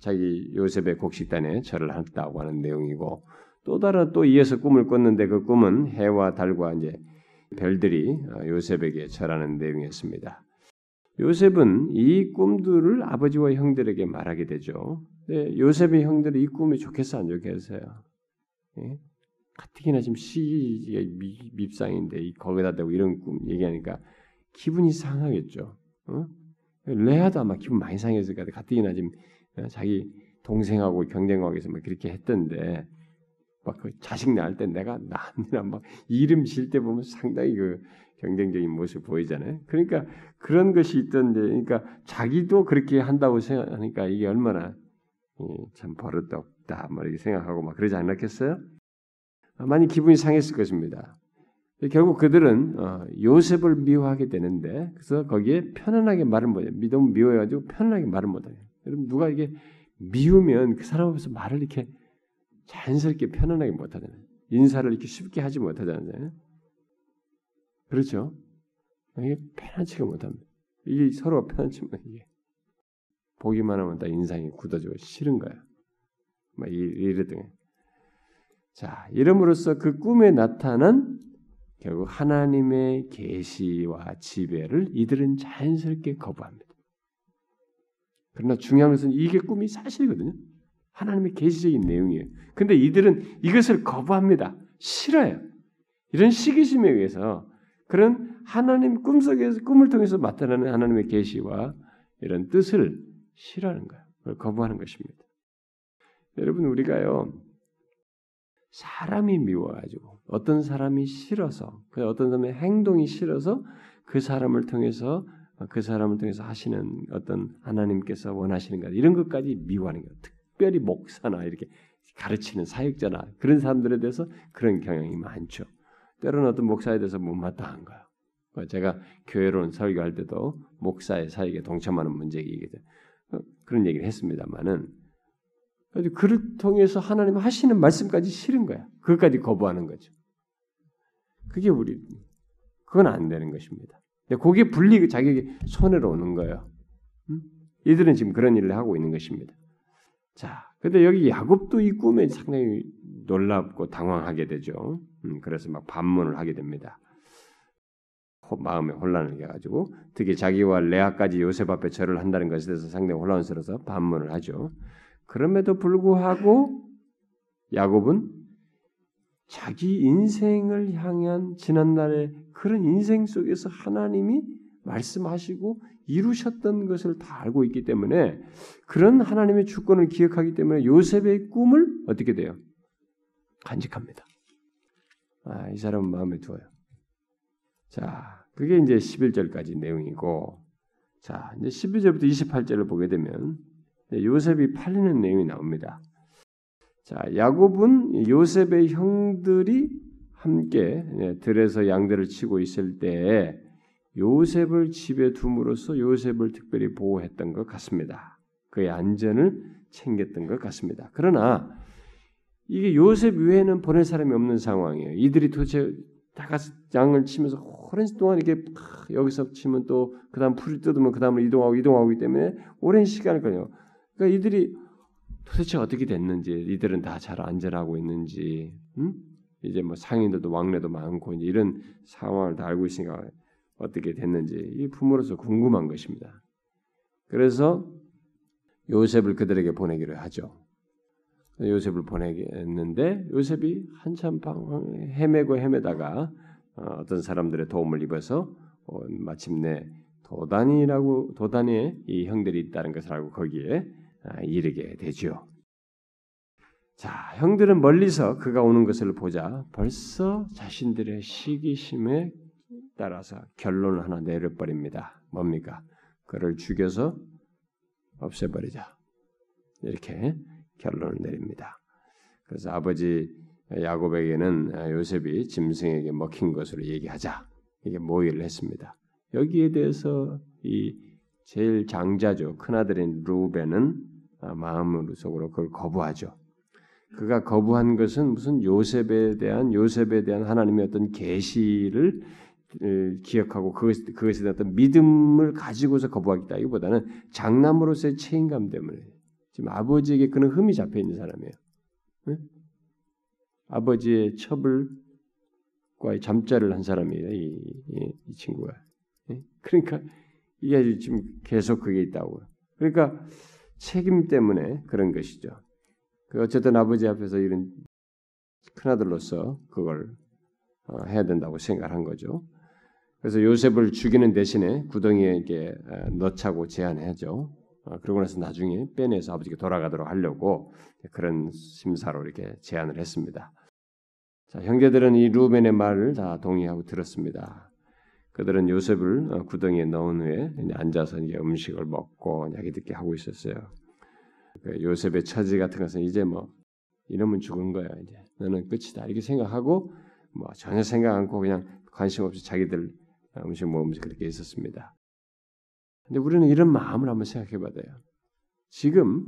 자기 요셉의 곡식단에 절을 했다고 하는 내용이고 또 다른 또 이어서 꿈을 꿨는데 그 꿈은 해와 달과 이제 별들이 요셉에게 절하는 내용이었습니다. 요셉은 이 꿈들을 아버지와 형들에게 말하게 되죠. 근데 요셉의 형들이 이 꿈이 좋겠어 안 좋겠어요? 예? 가뜩이나 지금 시기의 밉상인데 거기다 대고 이런 꿈 얘기하니까 기분이 상하겠죠. 어? 레아도 아마 기분 많이 상했을 것 같아요. 가뜩이나 지금 자기 동생하고 경쟁하고 해서 막 그렇게 했던데 막 그 자식 낳을 때 내가 낳느라 막 이름 질 때 보면 상당히 그 경쟁적인 모습 보이잖아요. 그러니까 그런 것이 있던데, 그러니까 자기도 그렇게 한다고 생각하니까 이게 얼마나 참 버릇도 없다, 막 이렇게 생각하고 막 그러지 않았겠어요? 많이 기분이 상했을 것입니다. 결국 그들은 요셉을 미워하게 되는데, 그래서 거기에 편안하게 말을 못해요. 너무 미워해가지고 편안하게 말을 못해요. 여러분 누가 이게 미우면 그 사람 앞에서 말을 이렇게 자연스럽게 편안하게 못하잖아요. 인사를 이렇게 쉽게 하지 못하잖아요. 그렇죠? 이게 편안치가 못합니다. 이게 서로가 편안치면 이게 보기만 하면 다 인상이 굳어지고 싫은 거야. 막 이랬던 거야. 자, 이름으로써 그 꿈에 나타난 결국 하나님의 계시와 지배를 이들은 자연스럽게 거부합니다. 그러나 중요한 것은 이게 꿈이 사실이거든요. 하나님의 계시적인 내용이에요. 근데 이들은 이것을 거부합니다. 싫어요. 이런 시기심에 의해서 그런 하나님 꿈속에서 꿈을 통해서 나타나는 하나님의 계시와 이런 뜻을 싫어하는 거예요. 그걸 거부하는 것입니다. 여러분 우리가요. 사람이 미워가지고 어떤 사람이 싫어서 어떤 사람의 행동이 싫어서 그 사람을 통해서 그 사람을 통해서 하시는 어떤 하나님께서 원하시는 것 이런 것까지 미워하는 것 특별히 목사나 이렇게 가르치는 사역자나 그런 사람들에 대해서 그런 경향이 많죠. 때로는 어떤 목사에 대해서 못마땅한 거예요. 제가 교회로 설교할 때도 목사의 사역에 동참하는 문제이기도 그런 얘기를 했습니다마는 그를 통해서 하나님 하시는 말씀까지 싫은 거야. 그것까지 거부하는 거죠. 그게 우리 그건 안 되는 것입니다. 그게 불리고 자기에게 손해로 오는 거예요. 음? 이들은 지금 그런 일을 하고 있는 것입니다. 자, 근데 여기 야곱도 이 꿈에 상당히 놀랍고 당황하게 되죠. 음, 그래서 막 반문을 하게 됩니다. 마음에 혼란을 해가지고 특히 자기와 레아까지 요셉 앞에 절을 한다는 것에 대해서 상당히 혼란스러워서 반문을 하죠. 그럼에도 불구하고 야곱은 자기 인생을 향한 지난날의 그런 인생 속에서 하나님이 말씀하시고 이루셨던 것을 다 알고 있기 때문에 그런 하나님의 주권을 기억하기 때문에 요셉의 꿈을 어떻게 돼요? 간직합니다. 아, 이 사람은 마음에 두어요. 자, 그게 이제 십일 절까지 내용이고, 자, 이제 십이 절부터 이십팔 절을 보게 되면 요셉이 팔리는 내용이 나옵니다. 자, 야곱은 요셉의 형들이 함께 들에서 양들을 치고 있을 때에 요셉을 집에 둠으로써 요셉을 특별히 보호했던 것 같습니다. 그의 안전을 챙겼던 것 같습니다. 그러나 이게 요셉 외에는 보낼 사람이 없는 상황이에요. 이들이 도대체 다 같이 양을 치면서 오랜 동안 이렇게 여기서 치면 또 그 다음 풀을 뜯으면 그 다음으로 이동하고 이동하고기 때문에 오랜 시간을 걸려요. 그러니까 이들이 도대체 어떻게 됐는지, 이들은 다 잘 안전하고 있는지, 음? 이제 뭐 상인들도 왕래도 많고 이제 이런 상황을 다 알고 있으니까 어떻게 됐는지 이 부모로서 궁금한 것입니다. 그래서 요셉을 그들에게 보내기로 하죠. 요셉을 보내겠는데 요셉이 한참 헤매고 헤매다가 어떤 사람들의 도움을 입어서 마침내 도단이라고 도단에 이 형들이 있다는 것을 알고 거기에 이르게 되죠. 자, 형들은 멀리서 그가 오는 것을 보자 벌써 자신들의 시기심에 따라서 결론을 하나 내려버립니다. 뭡니까? 그를 죽여서 없애버리자. 이렇게 결론을 내립니다. 그래서 아버지 야곱에게는 요셉이 짐승에게 먹힌 것으로 얘기하자. 이게 모의를 했습니다. 여기에 대해서 이 제일 장자죠. 큰아들인 루벤은 마음속으로 그걸 거부하죠. 그가 거부한 것은 무슨 요셉에 대한 요셉에 대한 하나님의 어떤 계시를 기억하고 그것, 그것에 대한 어떤 믿음을 가지고서 거부하기보다는 장남으로서의 책임감 때문에 지금 아버지에게 그런 흠이 잡혀있는 사람이에요. 네? 아버지의 처벌과의 잠자를 한 사람이에요. 이, 이, 이 친구가. 네? 그러니까 이게 지금 계속 그게 있다고. 그러니까 책임 때문에 그런 것이죠. 어쨌든 아버지 앞에서 이런 큰아들로서 그걸 해야 된다고 생각한 거죠. 그래서 요셉을 죽이는 대신에 구덩이에게 넣자고 제안하죠. 그러고 나서 나중에 빼내서 아버지께 돌아가도록 하려고 그런 심사로 이렇게 제안을 했습니다. 자, 형제들은 이 루벤의 말을 다 동의하고 들었습니다. 그들은 요셉을 구덩이에 넣은 후에 앉아서 이제 음식을 먹고 야기 듣게 하고 있었어요. 요셉의 처지 같은 것은 이제 뭐 이놈은 죽은 거야, 이제 너는 끝이다 이렇게 생각하고 뭐 전혀 생각 않고 그냥 관심 없이 자기들 음식 먹으면서 그렇게 있었습니다. 근데 우리는 이런 마음을 한번 생각해봐야 돼요. 지금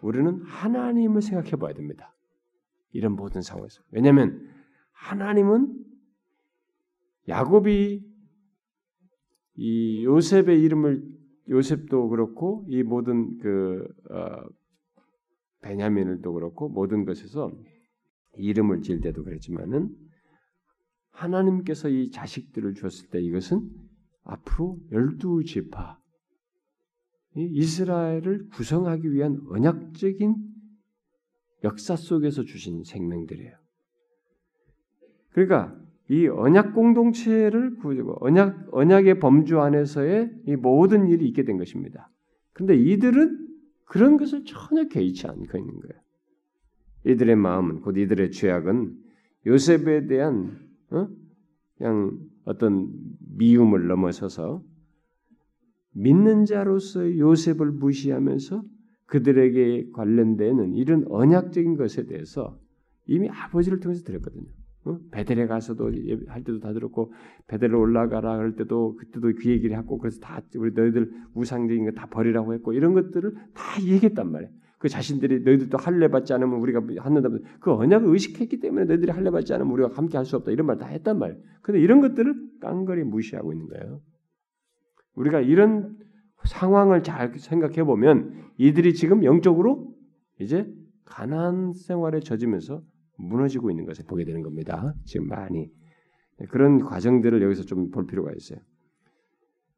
우리는 하나님을 생각해봐야 됩니다. 이런 모든 상황에서. 왜냐하면 하나님은 야곱이 이 요셉의 이름을 요셉도 그렇고 이 모든 그 어, 베냐민을 또 그렇고 모든 것에서 이름을 지을 때도 그랬지만은 하나님께서 이 자식들을 주었을 때 이것은 앞으로 열두 지파 이스라엘을 구성하기 위한 언약적인 역사 속에서 주신 생명들이에요. 그러니까 이 언약 공동체를 구하고 언약, 언약의 범주 안에서의 이 모든 일이 있게 된 것입니다. 그런데 이들은 그런 것을 전혀 개의치 않고 있는 거예요. 이들의 마음은 곧 이들의 죄악은 요셉에 대한 어? 그냥 어떤 미움을 넘어서서 믿는 자로서의 요셉을 무시하면서 그들에게 관련되는 이런 언약적인 것에 대해서 이미 아버지를 통해서 들었거든요. 베델에 가서도 할 때도 다 들었고 베델에 올라가라 할 때도 그때도 그 얘기를 했고 그래서 다 우리 너희들 우상적인 거 다 버리라고 했고 이런 것들을 다 얘기했단 말이에요. 그 자신들이 너희들도 할례 받지 않으면 우리가 한다 그 언약을 의식했기 때문에 너희들이 할례 받지 않으면 우리가 함께 할 수 없다 이런 말 다 했단 말이에요. 그런데 이런 것들을 깡그리 무시하고 있는 거예요. 우리가 이런 상황을 잘 생각해 보면 이들이 지금 영적으로 이제 가난 생활에 젖으면서 무너지고 있는 것을 보게 되는 겁니다. 지금 많이. 그런 과정들을 여기서 좀 볼 필요가 있어요.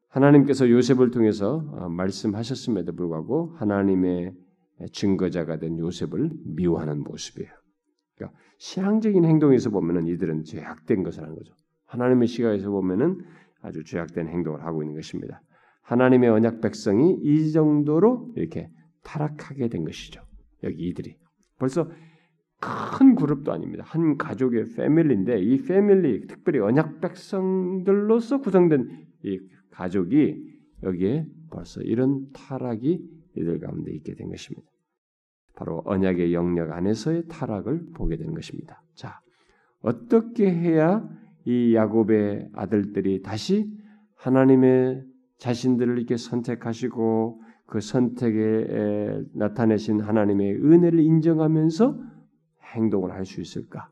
하나님께서 요셉을 통해서 말씀하셨음에도 불구하고 하나님의 증거자가 된 요셉을 미워하는 모습이에요. 그러니까 신앙적인 행동에서 보면은 이들은 죄악된 것을 하는 거죠. 하나님의 시각에서 보면은 아주 죄악된 행동을 하고 있는 것입니다. 하나님의 언약 백성이 이 정도로 이렇게 타락하게 된 것이죠. 여기 이들이. 벌써 큰 그룹도 아닙니다. 한 가족의 패밀리인데 이 패밀리, 특별히 언약 백성들로서 구성된 이 가족이 여기에 벌써 이런 타락이 이들 가운데 있게 된 것입니다. 바로 언약의 영역 안에서의 타락을 보게 된 것입니다. 자, 어떻게 해야 이 야곱의 아들들이 다시 하나님의 자신들을 이렇게 선택하시고 그 선택에 나타내신 하나님의 은혜를 인정하면서 행동을 할 수 있을까?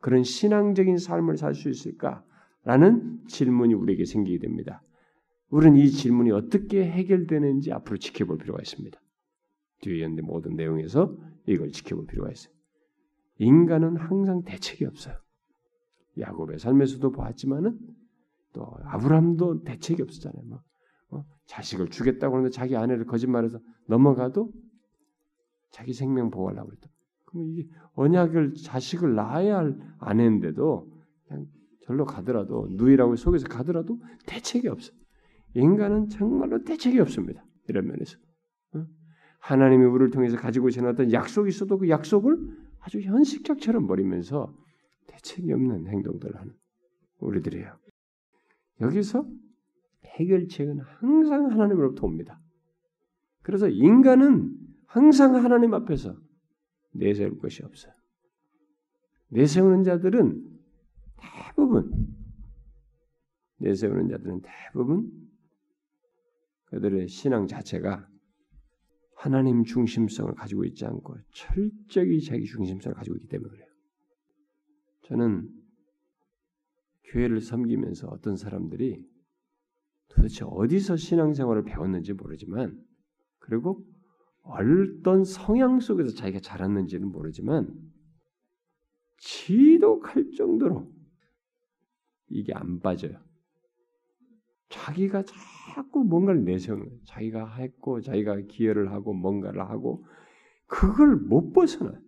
그런 신앙적인 삶을 살 수 있을까? 라는 질문이 우리에게 생기게 됩니다. 우리는 이 질문이 어떻게 해결되는지 앞으로 지켜볼 필요가 있습니다. 뒤에 있는 모든 내용에서 이걸 지켜볼 필요가 있어요. 인간은 항상 대책이 없어요. 야곱의 삶에서도 보았지만은 또 아브람도 대책이 없었잖아요. 막 어? 자식을 주겠다고 하는데 자기 아내를 거짓말해서 넘어가도 자기 생명 보호하려고 그랬다. 그럼 이게 언약을 자식을 낳아야 할 아내인데도 그냥 절로 가더라도 누이라고 속에서 가더라도 대책이 없어요. 인간은 정말로 대책이 없습니다. 이런 면에서 어? 하나님이 우리를 통해서 가지고 지나왔던 약속이 있어도 그 약속을 아주 현실적처럼 버리면서 대책이 없는 행동들을 하는 우리들이에요. 여기서 해결책은 항상 하나님으로부터 옵니다. 그래서 인간은 항상 하나님 앞에서 내세울 것이 없어요. 내세우는 자들은 대부분 내세우는 자들은 대부분 그들의 신앙 자체가 하나님 중심성을 가지고 있지 않고 철저히 자기 중심성을 가지고 있기 때문에 그래요. 저는 교회를 섬기면서 어떤 사람들이 도대체 어디서 신앙생활을 배웠는지 모르지만 그리고 어떤 성향 속에서 자기가 자랐는지는 모르지만 지독할 정도로 이게 안 빠져요. 자기가 자꾸 뭔가를 내세우는 거예요. 자기가 했고 자기가 기여를 하고 뭔가를 하고 그걸 못 벗어나요.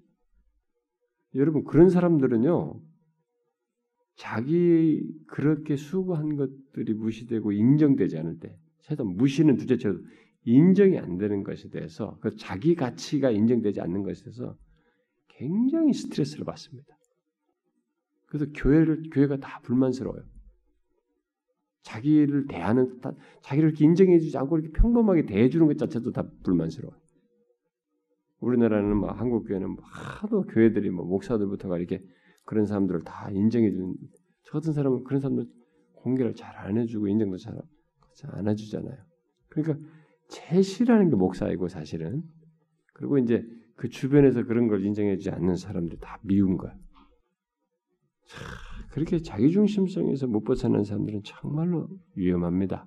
여러분 그런 사람들은요. 자기 그렇게 수고한 것들이 무시되고 인정되지 않을 때 최소한 무시는 둘째째로 인정이 안 되는 것에 대해서 그 자기 가치가 인정되지 않는 것에 대해서 굉장히 스트레스를 받습니다. 그래서 교회를, 교회가 다 불만스러워요. 자기를 대하는, 다, 자기를 이렇게 인정해주지 않고 이렇게 평범하게 대해주는 것 자체도 다 불만스러워요. 우리나라는 막 한국교회는 하도 교회들이 뭐 목사들부터가 이렇게 그런 사람들을 다 인정해주는, 저 같은 사람은 그런 사람들 공개를 잘 안 해주고 인정도 잘 안 해주잖아요. 그러니까 제일 싫어하는 게 목사이고 사실은. 그리고 이제 그 주변에서 그런 걸 인정해주지 않는 사람들 다 미운 거야. 참, 그렇게 자기중심성에서 못 벗어나는 사람들은 정말로 위험합니다.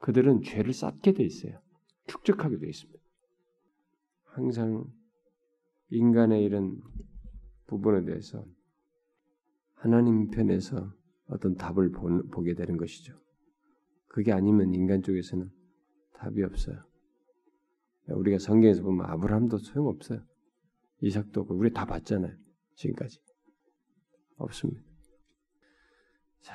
그들은 죄를 쌓게 돼 있어요. 축적하게 돼 있습니다. 항상 인간의 이런 부분에 대해서 하나님 편에서 어떤 답을 보, 보게 되는 것이죠. 그게 아니면 인간 쪽에서는 답이 없어요. 우리가 성경에서 보면 아브라함도 소용없어요. 이삭도 없고 우리 다 봤잖아요. 지금까지. 없습니다. 자,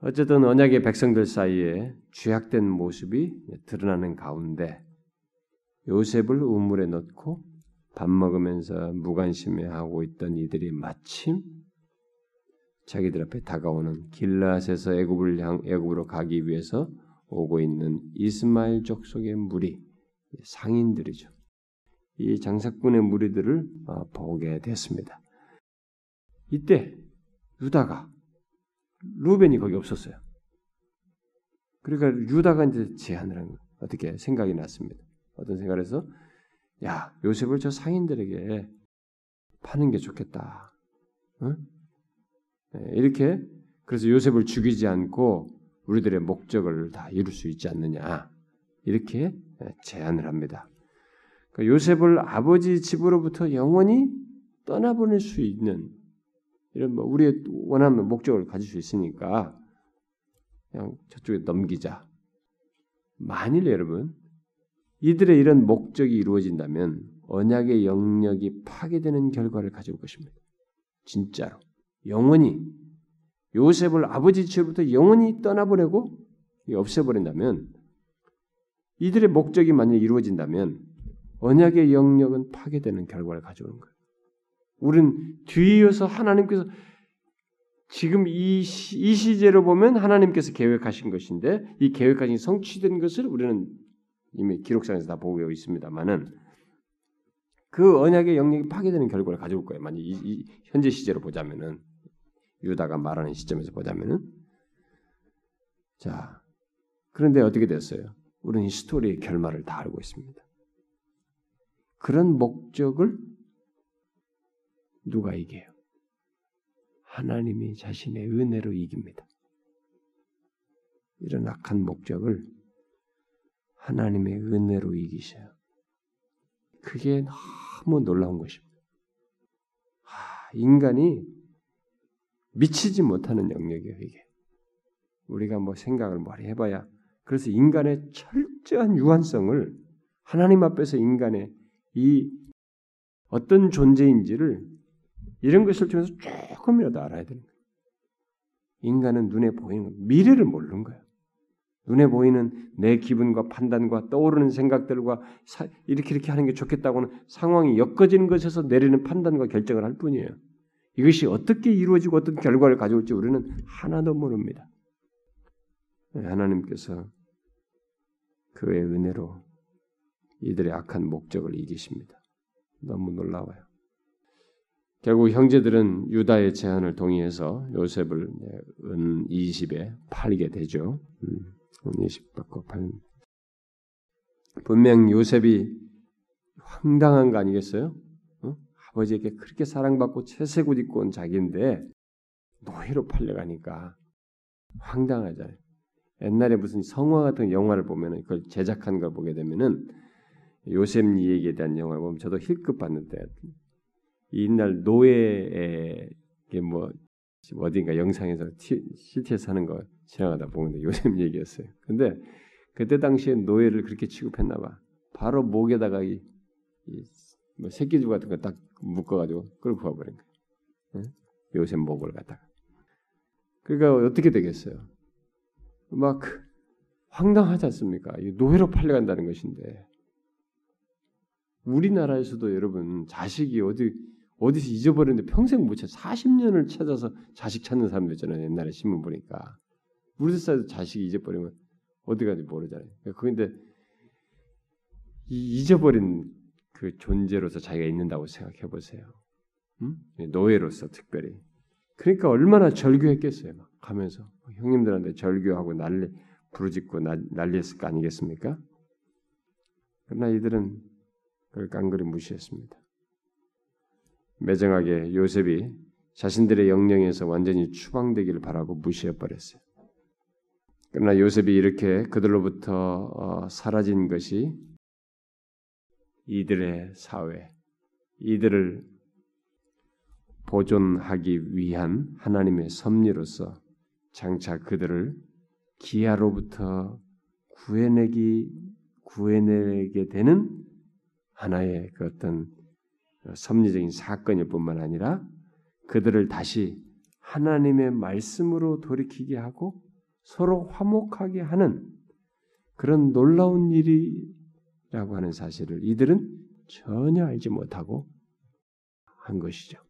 어쨌든 언약의 백성들 사이에 죄악된 모습이 드러나는 가운데 요셉을 우물에 넣고 밥 먹으면서 무관심해하고 있던 이들이 마침 자기들 앞에 다가오는 길라앗에서 애굽을 향 애굽으로 가기 위해서 오고 있는 이스마엘 족속의 무리 상인들이죠. 이 장사꾼의 무리들을 보게 됐습니다. 이때 유다가 루벤이 거기 없었어요. 그러니까 유다가 이제 제안을 한 거예요. 어떻게 생각이 났습니다. 어떤 생각을 해서 야, 요셉을 저 상인들에게 파는 게 좋겠다. 응? 이렇게 그래서 요셉을 죽이지 않고 우리들의 목적을 다 이룰 수 있지 않느냐. 이렇게 제안을 합니다. 그러니까 요셉을 아버지 집으로부터 영원히 떠나보낼 수 있는 이런 뭐 우리의 원하는 목적을 가질 수 있으니까 그냥 저쪽에 넘기자. 만일 여러분 이들의 이런 목적이 이루어진다면 언약의 영역이 파괴되는 결과를 가져올 것입니다. 진짜로. 영원히. 요셉을 아버지 집으로부터 영원히 떠나보내고 없애버린다면 이들의 목적이 만약 이루어진다면 언약의 영역은 파괴되는 결과를 가져오는 거예요. 우린 뒤이어서 하나님께서 지금 이, 시, 이 시제로 보면 하나님께서 계획하신 것인데 이 계획하신 성취된 것을 우리는 이미 기록상에서 다 보고 있습니다만은 그 언약의 영역이 파괴되는 결과를 가져올 거예요. 만약 이, 이 현재 시제로 보자면은 유다가 말하는 시점에서 보자면은 자 그런데 어떻게 됐어요? 우리는 이 스토리의 결말을 다 알고 있습니다. 그런 목적을 누가 이겨요? 하나님이 자신의 은혜로 이깁니다. 이런 악한 목적을 하나님의 은혜로 이기셔요. 그게 너무 놀라운 것입니다. 아, 인간이 미치지 못하는 영역이에요. 이게 우리가 뭐 생각을 많이 해봐야 그래서 인간의 철저한 유한성을 하나님 앞에서 인간의 이 어떤 존재인지를 이런 것을 통해서 조금이라도 알아야 되는 거예요. 인간은 눈에 보이는 거예요. 미래를 모르는 거예요. 눈에 보이는 내 기분과 판단과 떠오르는 생각들과 사, 이렇게 이렇게 하는 게 좋겠다고는 상황이 엮어지는 것에서 내리는 판단과 결정을 할 뿐이에요. 이것이 어떻게 이루어지고 어떤 결과를 가져올지 우리는 하나도 모릅니다. 하나님께서 그의 은혜로 이들의 악한 목적을 이기십니다. 너무 놀라워요. 결국 형제들은 유다의 제안을 동의해서 요셉을 은 이십에 팔게 되죠. 은 이십 받고 팔면 분명 요셉이 황당한 거 아니겠어요? 어? 아버지에게 그렇게 사랑받고 채색옷 입고 온 자기인데 노예로 팔려가니까 황당하잖아요. 옛날에 무슨 성화 같은 영화를 보면은 그걸 제작한 걸 보게 되면은 요셉 얘기에 대한 영화를 보면 저도 힐끗 봤는데 이날 노예에게 뭐 어딘가 영상에서 씨티에스 하는 거 지나가다 보는데 요셉 얘기였어요. 근데 그때 당시에 노예를 그렇게 취급했나 봐. 바로 목에다가 이, 이 뭐 새끼줄 같은 거 딱 묶어가지고 끌고 가버린 거예요. 응? 요셉 목을 갖다가. 그러니까 어떻게 되겠어요? 막 황당하지 않습니까? 노예로 팔려간다는 것인데. 우리나라에서도 여러분 자식이 어디 어디서 잊어버렸는데 평생 못 찾아 사십 년을 찾아서 자식 찾는 사람들 있잖아요. 옛날에 신문 보니까 우리나라에서 자식이 잊어버리면 어디 가는지 모르잖아요. 그런데 이 잊어버린 그 존재로서 자기가 있는다고 생각해 보세요. 음? 노예로서 특별히 그러니까 얼마나 절규했겠어요. 막 가면서 형님들한테 절규하고 난리 부르짖고 난리했을 거 아니겠습니까? 그러나 이들은 그걸 깡그리 무시했습니다. 매정하게 요셉이 자신들의 영령에서 완전히 추방되기를 바라고 무시해버렸어요. 그러나 요셉이 이렇게 그들로부터 어, 사라진 것이 이들의 사회, 이들을 보존하기 위한 하나님의 섭리로서 장차 그들을 기아로부터 구해내기, 구해내게 되는 하나의 그 어떤 섭리적인 사건일 뿐만 아니라 그들을 다시 하나님의 말씀으로 돌이키게 하고 서로 화목하게 하는 그런 놀라운 일이라고 하는 사실을 이들은 전혀 알지 못하고 한 것이죠.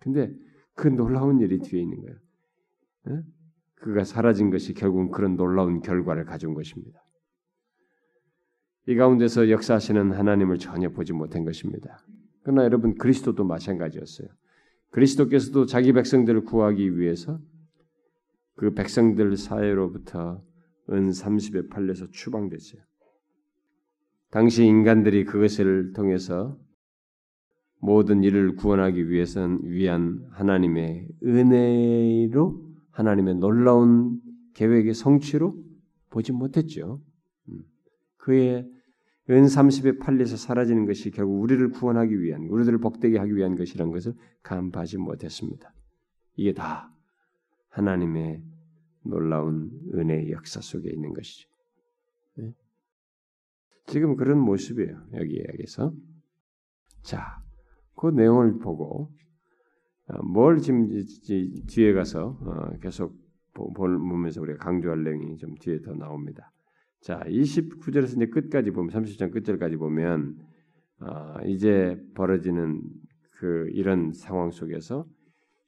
근데 그 놀라운 일이 뒤에 있는 거예요. 그가 사라진 것이 결국은 그런 놀라운 결과를 가져온 것입니다. 이 가운데서 역사하시는 하나님을 전혀 보지 못한 것입니다. 그러나 여러분 그리스도도 마찬가지였어요. 그리스도께서도 자기 백성들을 구하기 위해서 그 백성들 사이로부터 은 삼십에 팔려서 추방됐어요. 당시 인간들이 그것을 통해서 모든 일을 구원하기 위해서는 위한 하나님의 은혜로 하나님의 놀라운 계획의 성취로 보지 못했죠. 그의 은 삼십에 팔려서 사라지는 것이 결국 우리를 구원하기 위한, 우리들을 복되게 하기 위한 것이란 것을 간파하지 못했습니다. 이게 다 하나님의 놀라운 은혜의 역사 속에 있는 것이죠. 네? 지금 그런 모습이에요. 여기 이야기에서. 자, 그 내용을 보고 뭘 지금 뒤에 가서 계속 보면서 우리가 강조할 내용이 좀 뒤에 더 나옵니다. 자, 이십구 절에서 이제 끝까지 보면, 삼십 장 끝절까지 보면, 어, 이제 벌어지는 그 이런 상황 속에서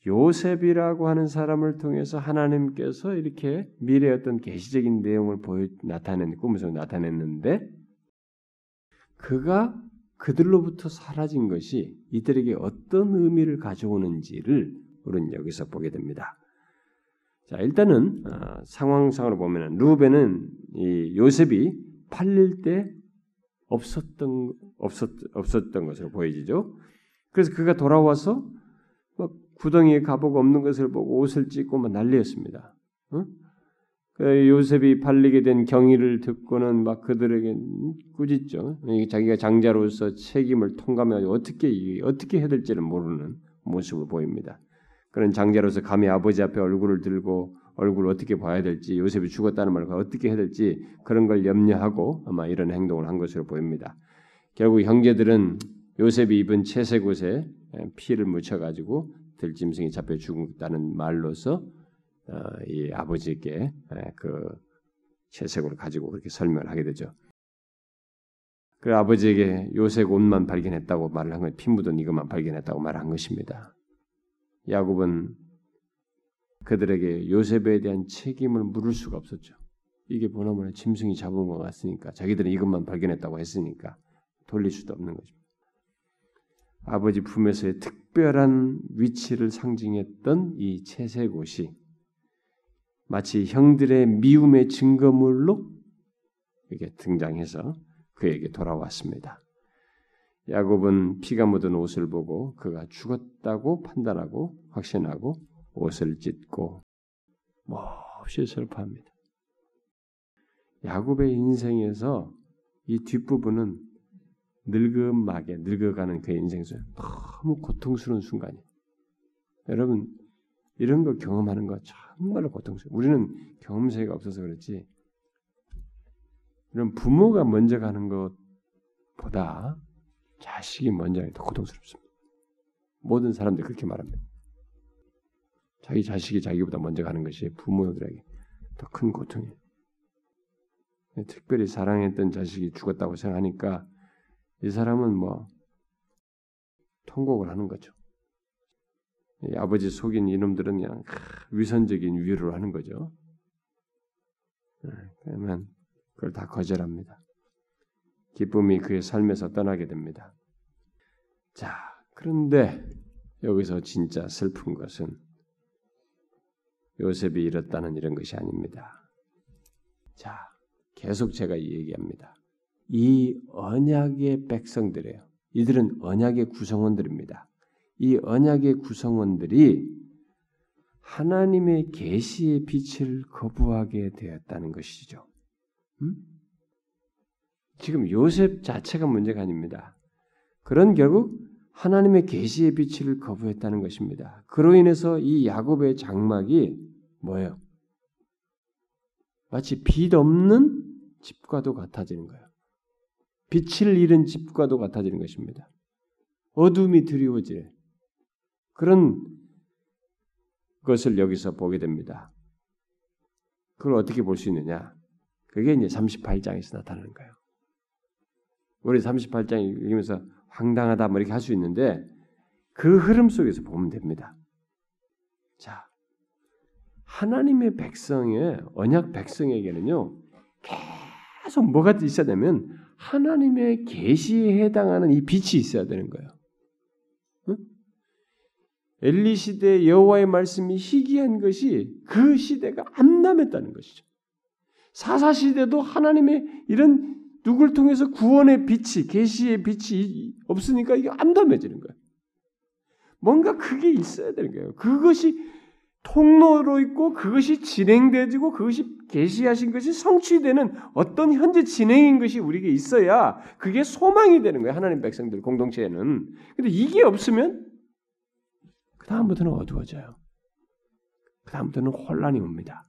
요셉이라고 하는 사람을 통해서 하나님께서 이렇게 미래의 어떤 계시적인 내용을 보여 나타낸 꿈에서 나타냈는데 그가 그들로부터 사라진 것이 이들에게 어떤 의미를 가져오는지를 우리는 여기서 보게 됩니다. 자, 일단은 어, 상황상으로 보면은 루벤은 이 요셉이 팔릴 때 없었던 없었 없었던 것으로 보여지죠. 그래서 그가 돌아와서 막 구덩이에 가보고 없는 것을 보고 옷을 찢고 막 난리였습니다. 응? 요셉이 팔리게 된 경위를 듣고는 막 그들에게 꾸짖죠. 자기가 장자로서 책임을 통감해서 어떻게 어떻게 해야 될지를 모르는 모습을 보입니다. 그런 장자로서 감히 아버지 앞에 얼굴을 들고 얼굴을 어떻게 봐야 될지 요셉이 죽었다는 말을 어떻게 해야 될지 그런 걸 염려하고 아마 이런 행동을 한 것으로 보입니다. 결국 형제들은 요셉이 입은 채색 옷에 피를 묻혀가지고 들짐승이 잡혀 죽었다는 말로서 이 아버지께 그 채색을 가지고 그렇게 설명을 하게 되죠. 그 아버지에게 요셉 옷만 발견했다고 말을 한 건 피 묻은 이것만 발견했다고 말한 것입니다. 야곱은 그들에게 요셉에 대한 책임을 물을 수가 없었죠. 이게 보나마나 짐승이 잡은 것 같으니까 자기들은 이것만 발견했다고 했으니까 돌릴 수도 없는 거죠. 아버지 품에서의 특별한 위치를 상징했던 이 채색 옷이 마치 형들의 미움의 증거물로 이렇게 등장해서 그에게 돌아왔습니다. 야곱은 피가 묻은 옷을 보고 그가 죽었다고 판단하고 확신하고 옷을 찢고 몹시 슬퍼합니다. 야곱의 인생에서 이 뒷부분은 늙음막에 늙어가는 그의 인생에서 너무 고통스러운 순간이에요. 여러분 이런 거 경험하는 거 정말로 고통스러워요. 우리는 경험세가 없어서 그렇지 이런 부모가 먼저 가는 것보다 자식이 먼저 가는 게 더 고통스럽습니다. 모든 사람들이 그렇게 말합니다. 자기 자식이 자기보다 먼저 가는 것이 부모들에게 더 큰 고통이에요. 특별히 사랑했던 자식이 죽었다고 생각하니까 이 사람은 뭐 통곡을 하는 거죠. 이 아버지 속인 이놈들은 그냥 위선적인 위로를 하는 거죠. 그러면 그걸 다 거절합니다. 기쁨이 그의 삶에서 떠나게 됩니다. 자, 그런데 여기서 진짜 슬픈 것은 요셉이 잃었다는 이런 것이 아닙니다. 자, 계속 제가 얘기합니다. 이 언약의 백성들이에요. 이들은 언약의 구성원들입니다. 이 언약의 구성원들이 하나님의 계시의 빛을 거부하게 되었다는 것이죠. 음? 지금 요셉 자체가 문제가 아닙니다. 그런 결국 하나님의 계시의 빛을 거부했다는 것입니다. 그로 인해서 이 야곱의 장막이 뭐예요? 마치 빛 없는 집과도 같아지는 거예요. 빛을 잃은 집과도 같아지는 것입니다. 어둠이 두려워지는 그런 것을 여기서 보게 됩니다. 그걸 어떻게 볼 수 있느냐? 그게 이제 삼십팔 장에서 나타나는 거예요. 우리 삼십팔 장 읽으면서 황당하다 뭐 이렇게 할 수 있는데 그 흐름 속에서 보면 됩니다. 자, 하나님의 백성의 언약 백성에게는요 계속 뭐가 있어야 되면 하나님의 계시에 해당하는 이 빛이 있어야 되는 거예요. 응? 엘리 시대 여호와의 말씀이 희귀한 것이 그 시대가 안 남았다는 것이죠. 사사 시대도 하나님의 이런 누굴 통해서 구원의 빛이 계시의 빛이 없으니까 이게 안 담아지는 거예요. 뭔가 그게 있어야 되는 거예요. 그것이 통로로 있고 그것이 진행되지고 그것이 계시하신 것이 성취되는 어떤 현재 진행인 것이 우리에게 있어야 그게 소망이 되는 거예요. 하나님 백성들 공동체에는. 근데 이게 없으면 그 다음부터는 어두워져요. 그 다음부터는 혼란이 옵니다.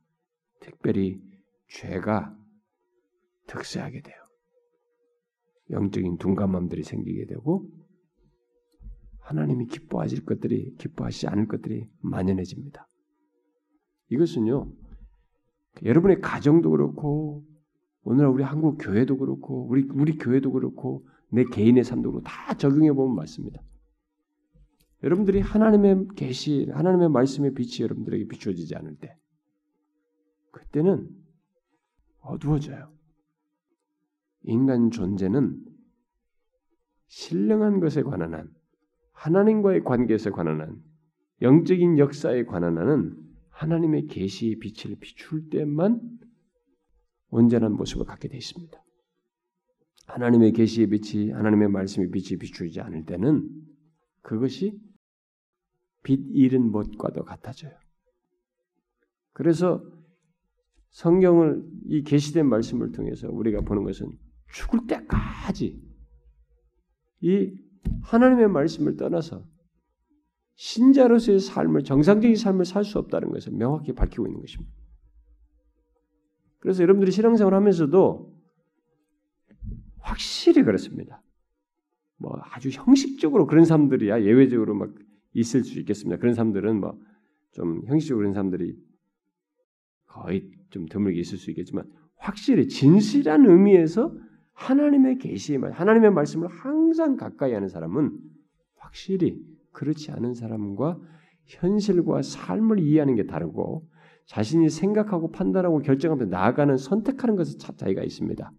특별히 죄가 득세하게 돼요. 영적인 둔감함들이 생기게 되고 하나님이 기뻐하실 것들이 기뻐하시지 않을 것들이 만연해집니다. 이것은요. 여러분의 가정도 그렇고 오늘날 우리 한국 교회도 그렇고 우리 우리 교회도 그렇고 내 개인의 삶도 그렇고 다 적용해 보면 맞습니다. 여러분들이 하나님의 계시, 하나님의 말씀의 빛이 여러분들에게 비춰지지 않을 때, 그때는 어두워져요. 인간 존재는 신령한 것에 관한 한, 하나님과의 관계에서 관한 한, 영적인 역사에 관한 한은 하나님의 계시의 빛을 비출 때만 온전한 모습을 갖게 되어 있습니다. 하나님의 계시의 빛이, 하나님의 말씀의 빛이 비추지 않을 때는 그것이 빛 잃은 못과도 같아져요. 그래서 성경을, 이 계시된 말씀을 통해서 우리가 보는 것은 죽을 때까지 이 하나님의 말씀을 떠나서 신자로서의 삶을, 정상적인 삶을 살 수 없다는 것을 명확히 밝히고 있는 것입니다. 그래서 여러분들이 신앙생활을 하면서도 확실히 그렇습니다. 뭐 아주 형식적으로 그런 사람들이야 예외적으로 막 있을 수 있겠습니다. 그런 사람들은 뭐 좀 형식적으로 그런 사람들이 거의 좀 드물게 있을 수 있겠지만, 확실히 진실한 의미에서 하나님의 계시의 말, 하나님의 말씀을 항상 가까이 하는 사람은 확실히 그렇지 않은 사람과 현실과 삶을 이해하는 게 다르고, 자신이 생각하고 판단하고 결정하면서 나아가는, 선택하는 것에 차이가 있습니다.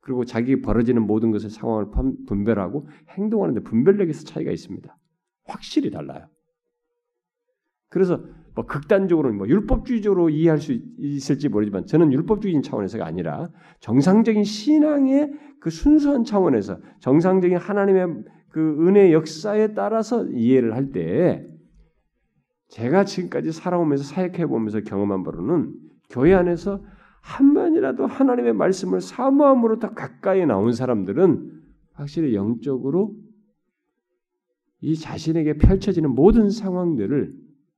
그리고 자기 벌어지는 모든 것의 상황을 분별하고 행동하는 데 분별력에서 차이가 있습니다. 확실히 달라요. 그래서 뭐 극단적으로는 뭐 율법주의적으로 이해할 수 있을지 모르지만, 저는 율법주의인 차원에서가 아니라 정상적인 신앙의 그 순수한 차원에서, 정상적인 하나님의 그 은혜의 역사에 따라서 이해를 할 때, 제가 지금까지 살아오면서 사역해보면서 경험한 바로는 교회 안에서 한 번이라도 하나님의 말씀을 사모함으로 더 가까이 나온 사람들은 확실히 영적으로 이 자신에게 펼쳐지는 모든 상황들을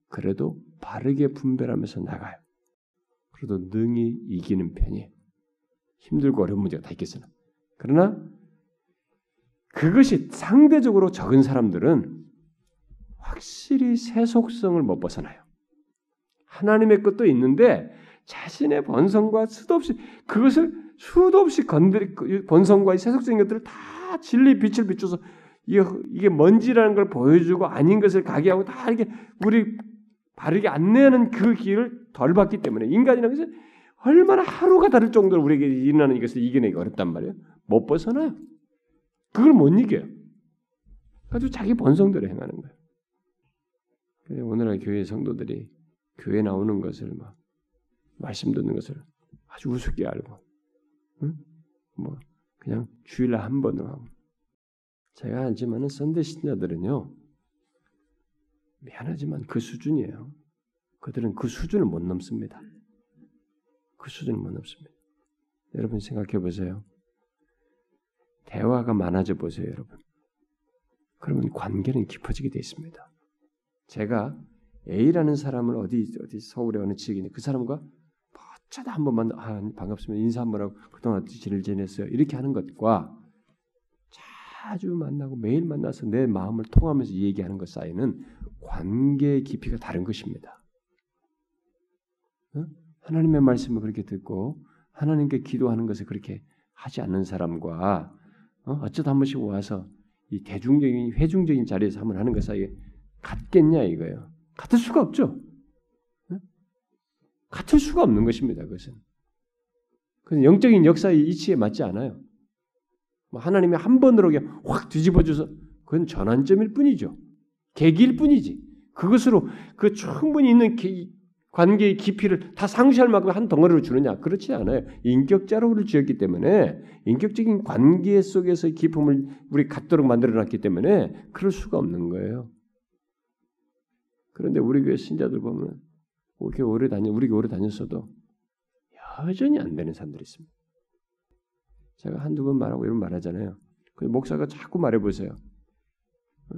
그래도 바르게 분별하면서 나가요. 그래도 능히 이기는 편이에요. 힘들고 어려운 문제가 다 있겠으나. 그러나 그것이 상대적으로 적은 사람들은 확실히 새 속성을 못 벗어나요. 하나님의 것도 있는데 자신의 본성과 수도 없이 그것을 수도 없이 건드리고, 본성과 이 새 속성인 것들을 다 진리 빛을 비춰서 이게 먼지라는 걸 보여주고 아닌 것을 가게하고 다 이렇게 우리 바르게 안내하는 그 길을 덜 봤기 때문에 인간이라는 것은 얼마나 하루가 다를 정도로 우리에게 일어나는 이것을 이겨내기 어렵단 말이에요. 못 벗어나요. 그걸 못 이겨요. 그래서 자기 본성대로 행하는 거예요. 그래서 오늘날 교회 성도들이 교회 나오는 것을, 막 말씀 듣는 것을 아주 우습게 알고, 응? 뭐 그냥 주일날 한 번으로 하고. 제가 알지만은 선대 신자들은요, 미안하지만 그 수준이에요. 그들은 그 수준을 못 넘습니다. 그 수준을 못 넘습니다. 여러분 생각해 보세요. 대화가 많아져 보세요, 여러분. 그러면 관계는 깊어지게 돼 있습니다. 제가 A라는 사람을 어디 어디 서울에 어느 지역인데 그 사람과 어쩌다 한 번만, 아, 반갑습니다, 인사 한번 하고 그동안 어떻게 잘 지냈어요, 이렇게 하는 것과 자주 만나고 매일 만나서 내 마음을 통하면서 얘기하는 것 사이는 관계의 깊이가 다른 것입니다. 응? 하나님의 말씀을 그렇게 듣고 하나님께 기도하는 것을 그렇게 하지 않는 사람과 어? 어쩌다 한 번씩 와서 이 대중적인, 회중적인 자리에서 한번 하는 것 사이에 같겠냐 이거예요. 같을 수가 없죠. 응? 같을 수가 없는 것입니다. 그것은. 그건 영적인 역사의 이치에 맞지 않아요. 하나님이 한 번으로 그냥 확 뒤집어줘서 그건 전환점일 뿐이죠. 계기일 뿐이지. 그것으로 그 충분히 있는 기, 관계의 깊이를 다 상쇄할 만큼 한 덩어리로 주느냐? 그렇지 않아요. 인격자로 우리를 지었기 때문에, 인격적인 관계 속에서의 기쁨을 우리 갖도록 만들어놨기 때문에 그럴 수가 없는 거예요. 그런데 우리 교회 신자들 보면 이렇게 오래 다녀, 우리 교회 오래 다녔어도 여전히 안 되는 사람들이 있습니다. 제가 한두 번 말하고 이런 말하잖아요. 근데 목사가 자꾸 말해보세요.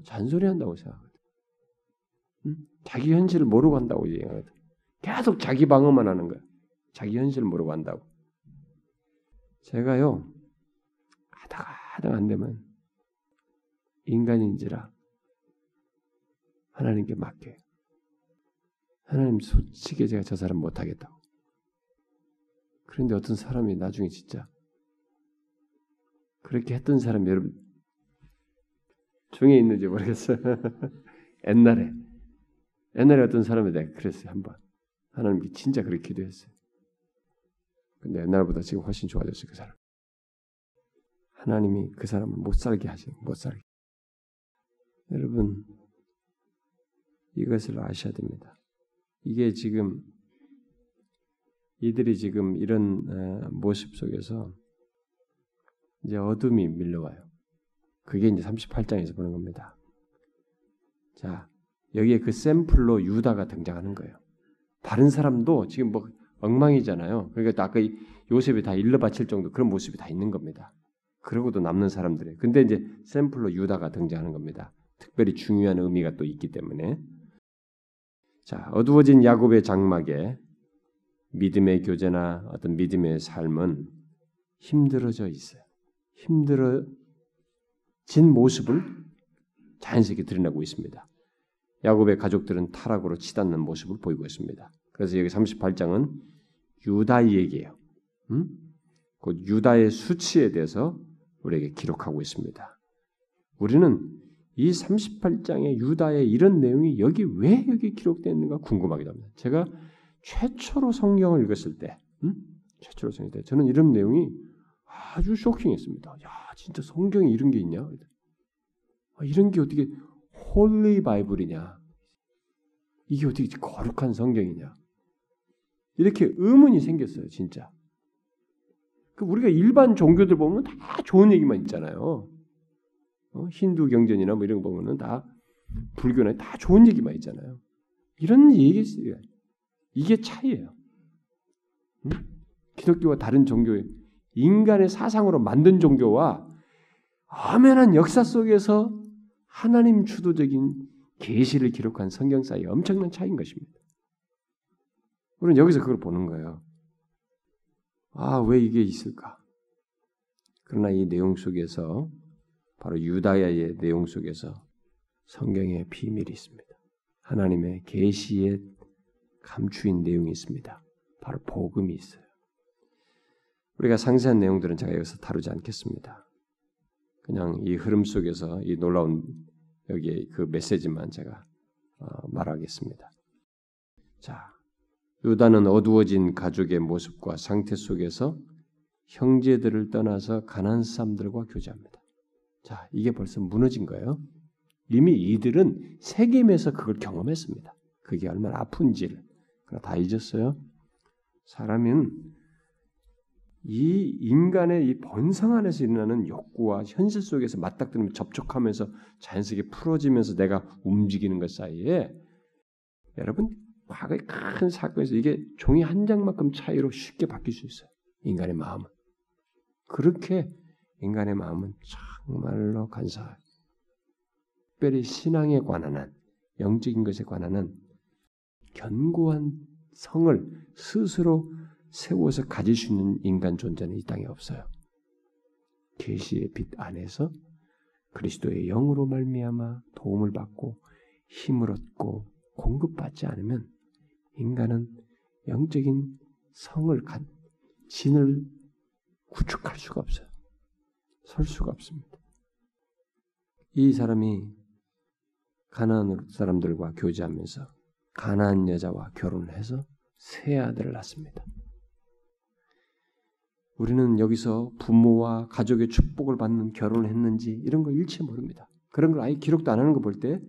잔소리한다고 생각하거든. 응? 자기 현실을 모르고 한다고 얘기하거든. 계속 자기 방어만 하는 거야. 자기 현실을 모르고 한다고. 제가요, 하다가 하다가 안 되면 인간인지라 하나님께 맡겨요. 하나님 솔직히 제가 저 사람 못하겠다고. 그런데 어떤 사람이 나중에 진짜 그렇게 했던 사람 여러분 중에 있는지 모르겠어요. 옛날에 옛날에 어떤 사람에 대해 그랬어요. 한번 하나님께 진짜 그렇게 기도했어요. 근데 옛날보다 지금 훨씬 좋아졌어요. 그 사람 하나님이 그 사람을 못 살게 하시는 못 살게. 여러분 이것을 아셔야 됩니다. 이게 지금 이들이 지금 이런 모습 속에서 이제 어둠이 밀려와요. 그게 이제 삼십팔 장에서 보는 겁니다. 자, 여기에 그 샘플로 유다가 등장하는 거예요. 다른 사람도 지금 뭐 엉망이잖아요. 그러니까 아까 요셉이 다 일러 바칠 정도 그런 모습이 다 있는 겁니다. 그러고도 남는 사람들이. 근데 이제 샘플로 유다가 등장하는 겁니다. 특별히 중요한 의미가 또 있기 때문에. 자, 어두워진 야곱의 장막에 믿음의 교제나 어떤 믿음의 삶은 힘들어져 있어요. 힘들어진 모습을 자연스럽게 드러내고 있습니다. 야곱의 가족들은 타락으로 치닫는 모습을 보이고 있습니다. 그래서 여기 삼십팔 장은 유다의 얘기예요. 음? 곧 유다의 수치에 대해서 우리에게 기록하고 있습니다. 우리는 이 삼십팔 장의 유다의 이런 내용이 여기 왜 여기 기록되어 있는가 궁금하기도 합니다. 제가 최초로 성경을 읽었을 때, 음? 최초로 성경을 읽을 때 저는 이런 내용이 아주 쇼킹했습니다. 야, 진짜 성경에 이런 게 있냐? 이런 게 어떻게 홀리 바이블이냐? 이게 어떻게 거룩한 성경이냐? 이렇게 의문이 생겼어요, 진짜. 우리가 일반 종교들 보면 다 좋은 얘기만 있잖아요. 어? 힌두 경전이나 뭐 이런 거 보면은 다 불교나 다 좋은 얘기만 있잖아요. 이런 얘기 이게 차이예요. 응? 기독교와 다른 종교의 인간의 사상으로 만든 종교와 엄연한 역사 속에서 하나님 주도적인 계시를 기록한 성경 사이에 엄청난 차이인 것입니다. 우리는 여기서 그걸 보는 거예요. 아, 왜 이게 있을까? 그러나 이 내용 속에서 바로 유다야의 내용 속에서 성경의 비밀이 있습니다. 하나님의 계시에 감추인 내용이 있습니다. 바로 복음이 있어요. 우리가 상세한 내용들은 제가 여기서 다루지 않겠습니다. 그냥 이 흐름 속에서 이 놀라운 여기에 그 메시지만 제가 말하겠습니다. 자, 유다는 어두워진 가족의 모습과 상태 속에서 형제들을 떠나서 가나안 사람들과 교제합니다. 자, 이게 벌써 무너진 거예요. 이미 이들은 세겜에서 그걸 경험했습니다. 그게 얼마나 아픈지를 다 잊었어요. 사람은 이 인간의 이 본성 안에서 일어나는 욕구와 현실 속에서 맞닥뜨리면서 접촉하면서 자연스럽게 풀어지면서 내가 움직이는 것 사이에 여러분 과거의 큰 사건에서 이게 종이 한 장만큼 차이로 쉽게 바뀔 수 있어요. 인간의 마음은. 그렇게 인간의 마음은 정말로 간사해요. 특별히 신앙에 관한 한, 영적인 것에 관한 한 견고한 성을 스스로 세워서 가질 수 있는 인간 존재는 이 땅에 없어요. 계시의 빛 안에서 그리스도의 영으로 말미암아 도움을 받고 힘을 얻고 공급받지 않으면 인간은 영적인 성을 간 진을 구축할 수가 없어요. 설 수가 없습니다. 이 사람이 가나안 사람들과 교제하면서 가나안 여자와 결혼해서 세 아들을 낳습니다. 우리는 여기서 부모와 가족의 축복을 받는 결혼을 했는지 이런 걸 일체 모릅니다. 그런 걸 아예 기록도 안 하는 거 볼 때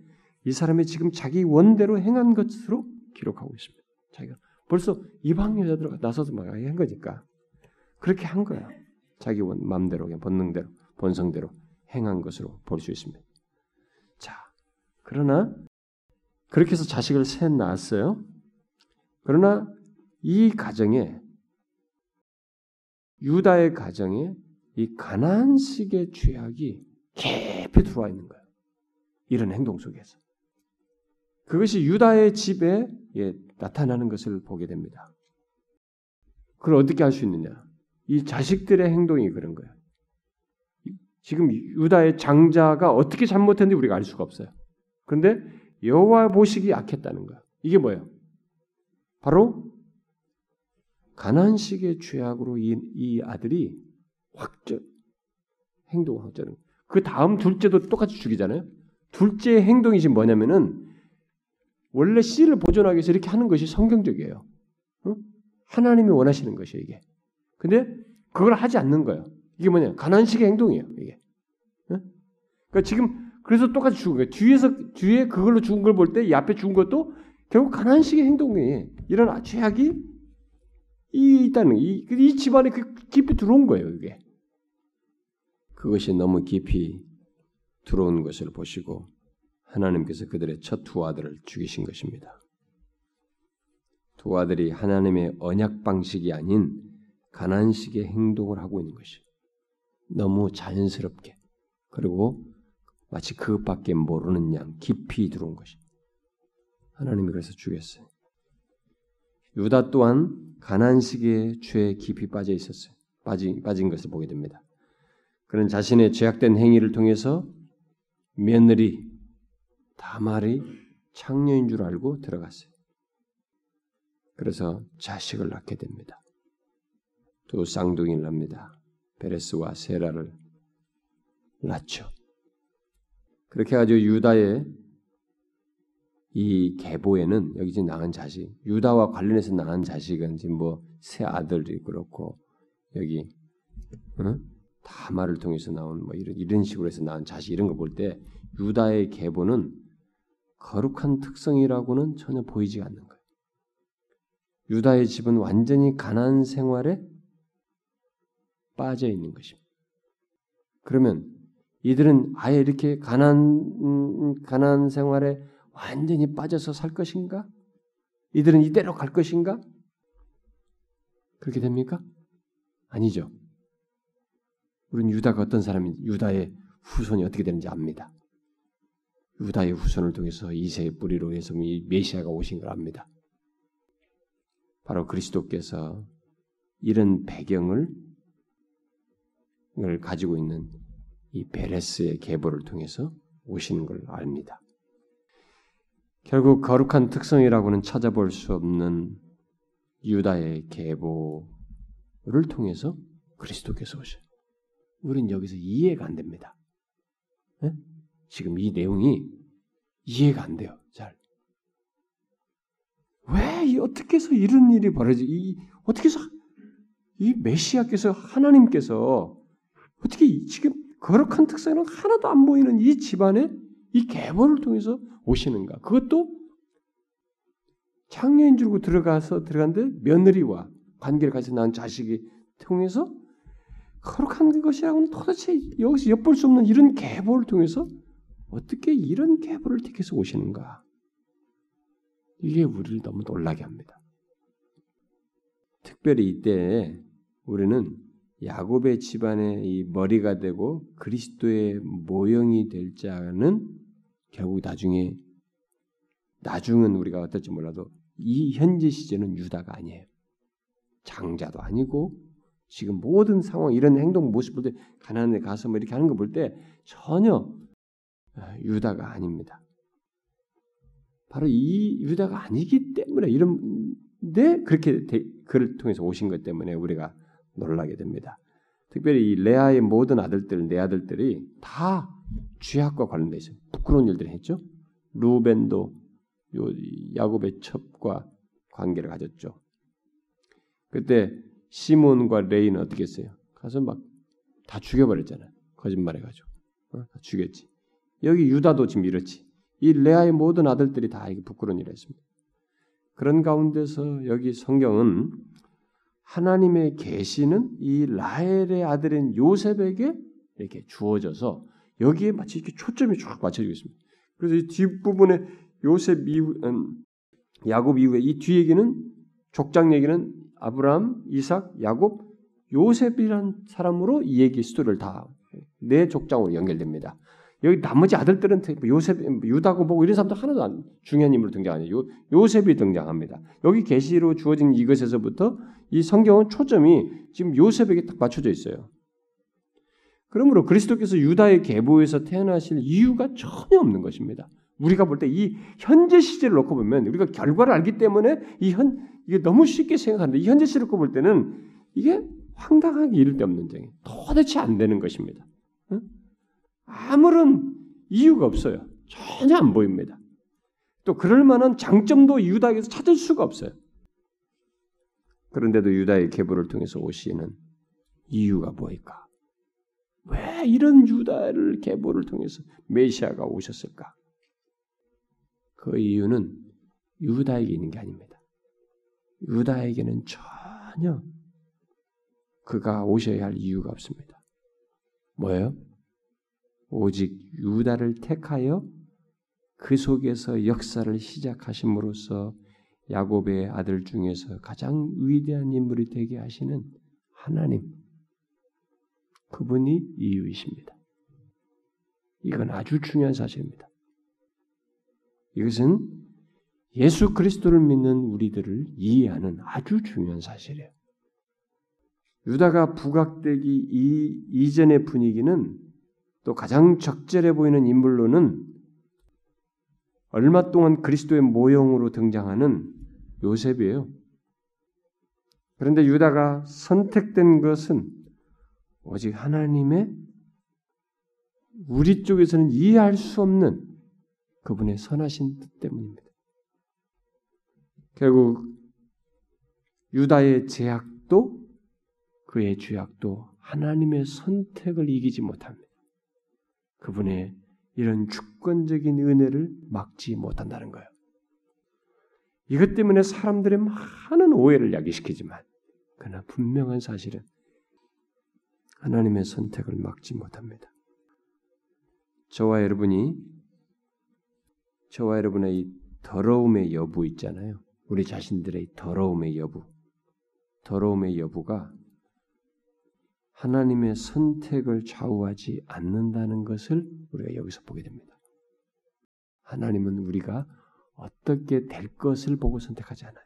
이 사람이 지금 자기 원대로 행한 것으로 기록하고 있습니다. 자기가 벌써 이방 여자들과 나서서 막 한 거니까 그렇게 한 거야. 자기 원 마음대로 그냥 본능대로 본성대로 행한 것으로 볼 수 있습니다. 자, 그러나 그렇게 해서 자식을 셋 낳았어요. 그러나 이 가정에 유다의 가정에 이 가나안식의 죄악이 깊이 들어와 있는 거예요. 이런 행동 속에서. 그것이 유다의 집에 예, 나타나는 것을 보게 됩니다. 그걸 어떻게 알 수 있느냐? 이 자식들의 행동이 그런 거예요. 지금 유다의 장자가 어떻게 잘못했는지 우리가 알 수가 없어요. 그런데 여호와 보시기 악했다는 거예요. 이게 뭐예요? 바로 가나안식의 죄악으로 이, 이 아들이 확정 행동을 하잖아요. 그 다음 둘째도 똑같이 죽이잖아요. 둘째 행동이 지금 뭐냐면은 원래 씨를 보존하기 위해서 이렇게 하는 것이 성경적이에요. 어? 하나님이 원하시는 것이에요, 이게. 근데 그걸 하지 않는 거예요. 이게 뭐냐? 가난식의 행동이에요, 이게. 어? 그러니까 지금 그래서 똑같이 죽은 거예요. 뒤에서 뒤에 그걸로 죽은 걸 볼 때 이 앞에 죽은 것도 결국 가난식의 행동이에요. 이런 죄악이 이 있다는 이, 이 집안에 그 깊이 들어온 거예요, 이게. 그것이 너무 깊이 들어온 것을 보시고 하나님께서 그들의 첫 두 아들을 죽이신 것입니다. 두 아들이 하나님의 언약 방식이 아닌 가난식의 행동을 하고 있는 것이 너무 자연스럽게 그리고 마치 그것밖에 모르는 양 깊이 들어온 것이 하나님이 그래서 죽였어요. 유다 또한 가난식의 죄에 깊이 빠져 있었어요. 빠진, 빠진 것을 보게 됩니다. 그는 자신의 죄악된 행위를 통해서 며느리 다말이 창녀인 줄 알고 들어갔어요. 그래서 자식을 낳게 됩니다. 두 쌍둥이를 납니다. 베레스와 세라를 낳죠. 그렇게 해가지고 유다의 이 계보에는 여기 지금 낳은 자식, 유다와 관련해서 낳은 자식은 지금 뭐 세 아들이 그렇고 여기 응? 다말을 통해서 나온 뭐 이런 이런 식으로 해서 낳은 자식 이런 거 볼 때 유다의 계보는 거룩한 특성이라고는 전혀 보이지 않는 거예요. 유다의 집은 완전히 가난 생활에 빠져 있는 것입니다. 그러면 이들은 아예 이렇게 가난 가난 생활에 완전히 빠져서 살 것인가? 이들은 이대로 갈 것인가? 그렇게 됩니까? 아니죠. 우리는 유다가 어떤 사람인지, 유다의 후손이 어떻게 되는지 압니다. 유다의 후손을 통해서 이새의 뿌리로 해서 메시아가 오신 걸 압니다. 바로 그리스도께서 이런 배경을 가지고 있는 이 베레스의 계보를 통해서 오시는 걸 압니다. 결국 거룩한 특성이라고는 찾아볼 수 없는 유다의 계보를 통해서 그리스도께서 오셔요. 우린 여기서 이해가 안 됩니다. 네? 지금 이 내용이 이해가 안 돼요. 잘. 왜, 어떻게 해서 이런 일이 벌어지, 이, 어떻게 해서 이 메시아께서, 하나님께서 어떻게 지금 거룩한 특성은 하나도 안 보이는 이 집안에 이 계보를 통해서 오시는가? 그것도 창녀인 줄 알고 들어가서 들어간데 며느리와 관계를 가지고 낳은 자식이 통해서 거룩한 것이라고는 도대체 여기서 엿볼 수 없는 이런 계보를 통해서 어떻게 이런 계보를 택해서 오시는가? 이게 우리를 너무 놀라게 합니다. 특별히 이때에 우리는 야곱의 집안의 이 머리가 되고 그리스도의 모형이 될 자는 결국 나중에 나중은 우리가 어떨지 몰라도 이 현재 시제는 유다가 아니에요. 장자도 아니고 지금 모든 상황 이런 행동 모습 볼 때 가나안에 가서 뭐 이렇게 하는 거 볼 때 전혀 유다가 아닙니다. 바로 이 유다가 아니기 때문에 이런 데 그렇게 대, 그를 통해서 오신 것 때문에 우리가 놀라게 됩니다. 특별히 이 레아의 모든 아들들, 네 아들들이 다 죄악과 관련돼 있어요. 부끄러운 일들을 했죠. 루벤도 요 야곱의 첩과 관계를 가졌죠. 그때 시몬과 레이는 어떻게 했어요? 가서 막 다 죽여버렸잖아요. 거짓말해가지고. 어? 다 죽였지. 여기 유다도 지금 이렇지. 이 레아의 모든 아들들이 다 부끄러운 일을 했습니다. 그런 가운데서 여기 성경은 하나님의 계시는 이 라헬의 아들인 요셉에게 이렇게 주어져서 여기에 마치 이렇게 초점이 쫙 맞춰지고 있습니다. 그래서 이 뒷부분에 요셉 이후, 음, 야곱 이후에 이 뒤 얘기는 족장 얘기는 아브라함, 이삭, 야곱, 요셉이라는 사람으로 이 얘기 스토리를 다 네 족장으로 연결됩니다. 여기 나머지 아들들은 요셉, 유다고 보고 이런 사람도 하나도 안 중요한 인물로 등장하네요. 요, 요셉이 등장합니다. 여기 계시로 주어진 이것에서부터 이 성경은 초점이 지금 요셉에게 딱 맞춰져 있어요. 그러므로 그리스도께서 유다의 계보에서 태어나실 이유가 전혀 없는 것입니다. 우리가 볼 때 이 현재 시제를 놓고 보면 우리가 결과를 알기 때문에 이 현, 이게 너무 쉽게 생각하는데 이 현재 시제를 놓고 볼 때는 이게 황당하게 이를 데 없는 점이 도대체 안 되는 것입니다. 응? 아무런 이유가 없어요. 전혀 안 보입니다. 또 그럴 만한 장점도 유다에게서 찾을 수가 없어요. 그런데도 유다의 계보를 통해서 오시는 이유가 뭘까? 왜 이런 유다를 계보를 통해서 메시아가 오셨을까? 그 이유는 유다에게 있는 게 아닙니다. 유다에게는 전혀 그가 오셔야 할 이유가 없습니다. 뭐예요? 오직 유다를 택하여 그 속에서 역사를 시작하심으로써 야곱의 아들 중에서 가장 위대한 인물이 되게 하시는 하나님, 그분이 이유이십니다. 이건 아주 중요한 사실입니다. 이것은 예수 그리스도를 믿는 우리들을 이해하는 아주 중요한 사실이에요. 유다가 부각되기 이, 이전의 분위기는 또 가장 적절해 보이는 인물로는 얼마 동안 그리스도의 모형으로 등장하는 요셉이에요. 그런데 유다가 선택된 것은 오직 하나님의 우리 쪽에서는 이해할 수 없는 그분의 선하신 뜻 때문입니다. 결국 유다의 제약도 그의 죄악도 하나님의 선택을 이기지 못합니다. 그분의 이런 주권적인 은혜를 막지 못한다는 거예요. 이것 때문에 사람들의 많은 오해를 야기시키지만 그러나 분명한 사실은 하나님의 선택을 막지 못합니다. 저와 여러분이 저와 여러분의 이 더러움의 여부 있잖아요. 우리 자신들의 더러움의 여부. 더러움의 여부가 하나님의 선택을 좌우하지 않는다는 것을 우리가 여기서 보게 됩니다. 하나님은 우리가 어떻게 될 것을 보고 선택하지 않아요.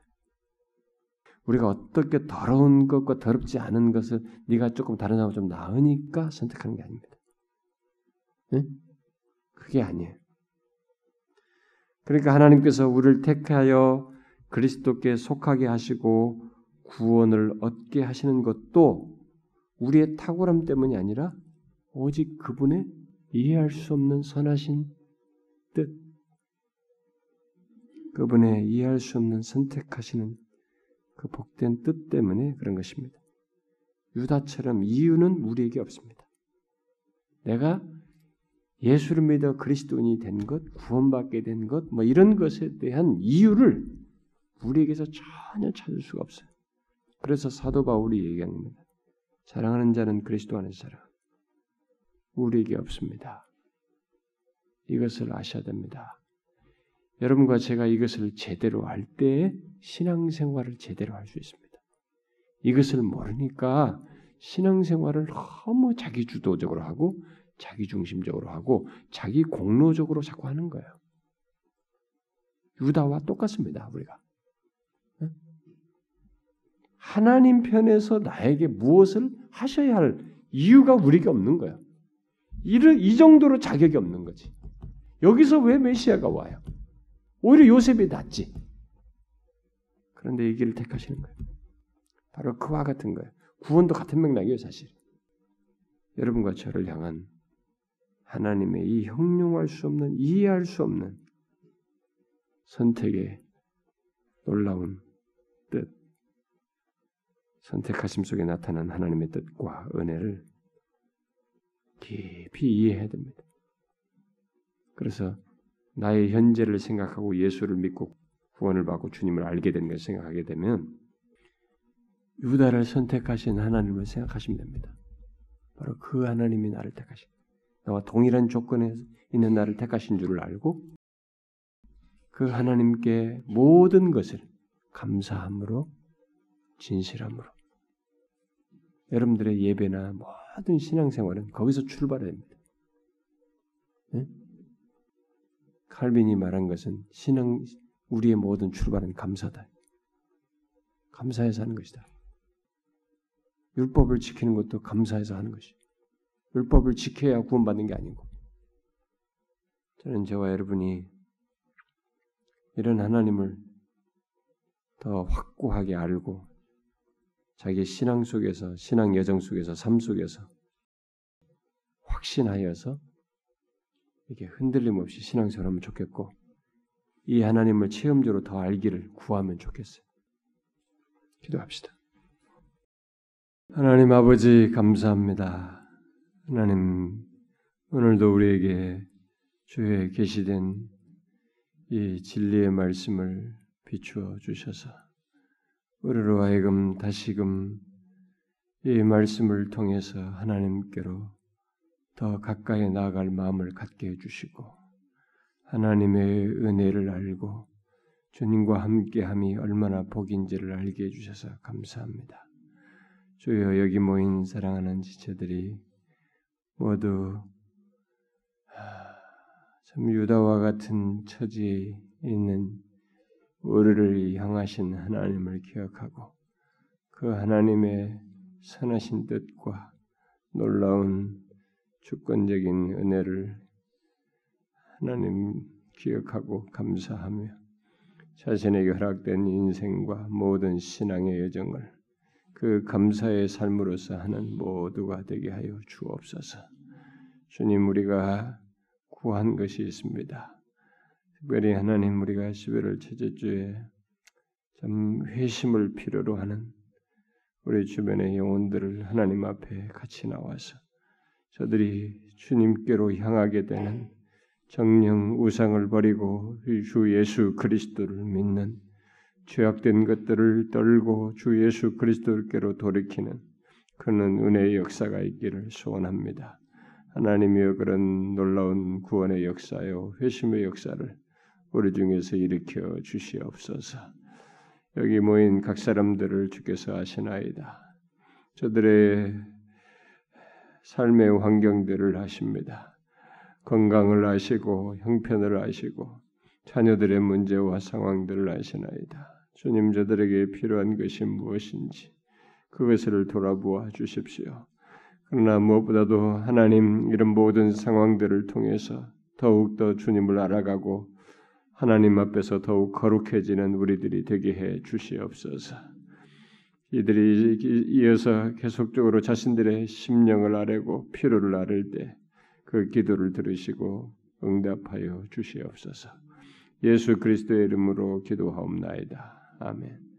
우리가 어떻게 더러운 것과 더럽지 않은 것을 네가 조금 다른 사람하고 좀 나으니까 선택하는 게 아닙니다. 응? 그게 아니에요. 그러니까 하나님께서 우리를 택하여 그리스도께 속하게 하시고 구원을 얻게 하시는 것도 우리의 탁월함 때문이 아니라 오직 그분의 이해할 수 없는 선하신 뜻, 그분의 이해할 수 없는 선택하시는 그 복된 뜻 때문에 그런 것입니다. 유다처럼 이유는 우리에게 없습니다. 내가 예수를 믿어 그리스도인이 된 것, 구원받게 된 것, 뭐 이런 것에 대한 이유를 우리에게서 전혀 찾을 수가 없어요. 그래서 사도 바울이 얘기한 겁니다. 사랑하는 자는 그리스도 안에서 사랑. 우리에게 없습니다. 이것을 아셔야 됩니다. 여러분과 제가 이것을 제대로 알 때에 신앙생활을 제대로 할 수 있습니다. 이것을 모르니까 신앙생활을 너무 자기주도적으로 하고 자기중심적으로 하고 자기 공로적으로 자꾸 하는 거예요. 유다와 똑같습니다. 우리가. 하나님 편에서 나에게 무엇을 하셔야 할 이유가 우리에게 없는 거야. 이 정도로 자격이 없는 거지. 여기서 왜 메시아가 와요? 오히려 요셉이 낫지. 그런데 이 길을 택하시는 거예요. 바로 그와 같은 거예요. 구원도 같은 맥락이에요, 사실. 여러분과 저를 향한 하나님의 이 형용할 수 없는, 이해할 수 없는 선택의 놀라운 뜻, 선택하심 속에 나타난 하나님의 뜻과 은혜를 깊이 이해해야 됩니다. 그래서 나의 현재를 생각하고 예수를 믿고 구원을 받고 주님을 알게 된 것을 생각하게 되면 유다를 선택하신 하나님을 생각하시면 됩니다. 바로 그 하나님이 나를 택하신, 나와 동일한 조건에 있는 나를 택하신 줄을 알고 그 하나님께 모든 것을 감사함으로, 진실함으로 여러분들의 예배나 모든 신앙생활은 거기서 출발해야 됩니다. 네? 칼빈이 말한 것은 신앙, 우리의 모든 출발은 감사다. 감사해서 하는 것이다. 율법을 지키는 것도 감사해서 하는 것이다. 율법을 지켜야 구원받는 게 아니고. 저는 저와 여러분이 이런 하나님을 더 확고하게 알고 자기의 신앙 속에서, 신앙 여정 속에서, 삶 속에서 확신하여서 이렇게 흔들림 없이 신앙생활하면 좋겠고 이 하나님을 체험적으로 더 알기를 구하면 좋겠어요. 기도합시다. 하나님 아버지 감사합니다. 하나님 오늘도 우리에게 주의 계시된 이 진리의 말씀을 비추어 주셔서 우리로 하여금 다시금 이 말씀을 통해서 하나님께로 더 가까이 나아갈 마음을 갖게 해주시고 하나님의 은혜를 알고 주님과 함께함이 얼마나 복인지를 알게 해주셔서 감사합니다. 주여 여기 모인 사랑하는 지체들이 모두 참 유다와 같은 처지에 있는 우리를 향하신 하나님을 기억하고 그 하나님의 선하신 뜻과 놀라운 주권적인 은혜를 하나님 기억하고 감사하며 자신에게 허락된 인생과 모든 신앙의 여정을 그 감사의 삶으로서 하는 모두가 되게 하여 주옵소서. 주님 우리가 구한 것이 있습니다. 특별히 하나님 우리가 십일월 첫째주에 참 회심을 필요로 하는 우리 주변의 영혼들을 하나님 앞에 같이 나와서 저들이 주님께로 향하게 되는 정령 우상을 버리고 주 예수 그리스도를 믿는 죄악된 것들을 떨고 주 예수 그리스도께로 돌이키는 그런 은혜의 역사가 있기를 소원합니다. 하나님이여 그런 놀라운 구원의 역사요 회심의 역사를 우리 중에서 일으켜 주시옵소서. 여기 모인 각 사람들을 주께서 아시나이다. 저들의 삶의 환경들을 아십니다. 건강을 아시고 형편을 아시고 자녀들의 문제와 상황들을 아시나이다. 주님 저들에게 필요한 것이 무엇인지 그것을 돌아보아 주십시오. 그러나 무엇보다도 하나님 이런 모든 상황들을 통해서 더욱더 주님을 알아가고 하나님 앞에서 더욱 거룩해지는 우리들이 되게 해 주시옵소서. 이들이 이어서 계속적으로 자신들의 심령을 아뢰고 필요를 아뢰 때 그 기도를 들으시고 응답하여 주시옵소서. 예수 그리스도의 이름으로 기도하옵나이다. 아멘.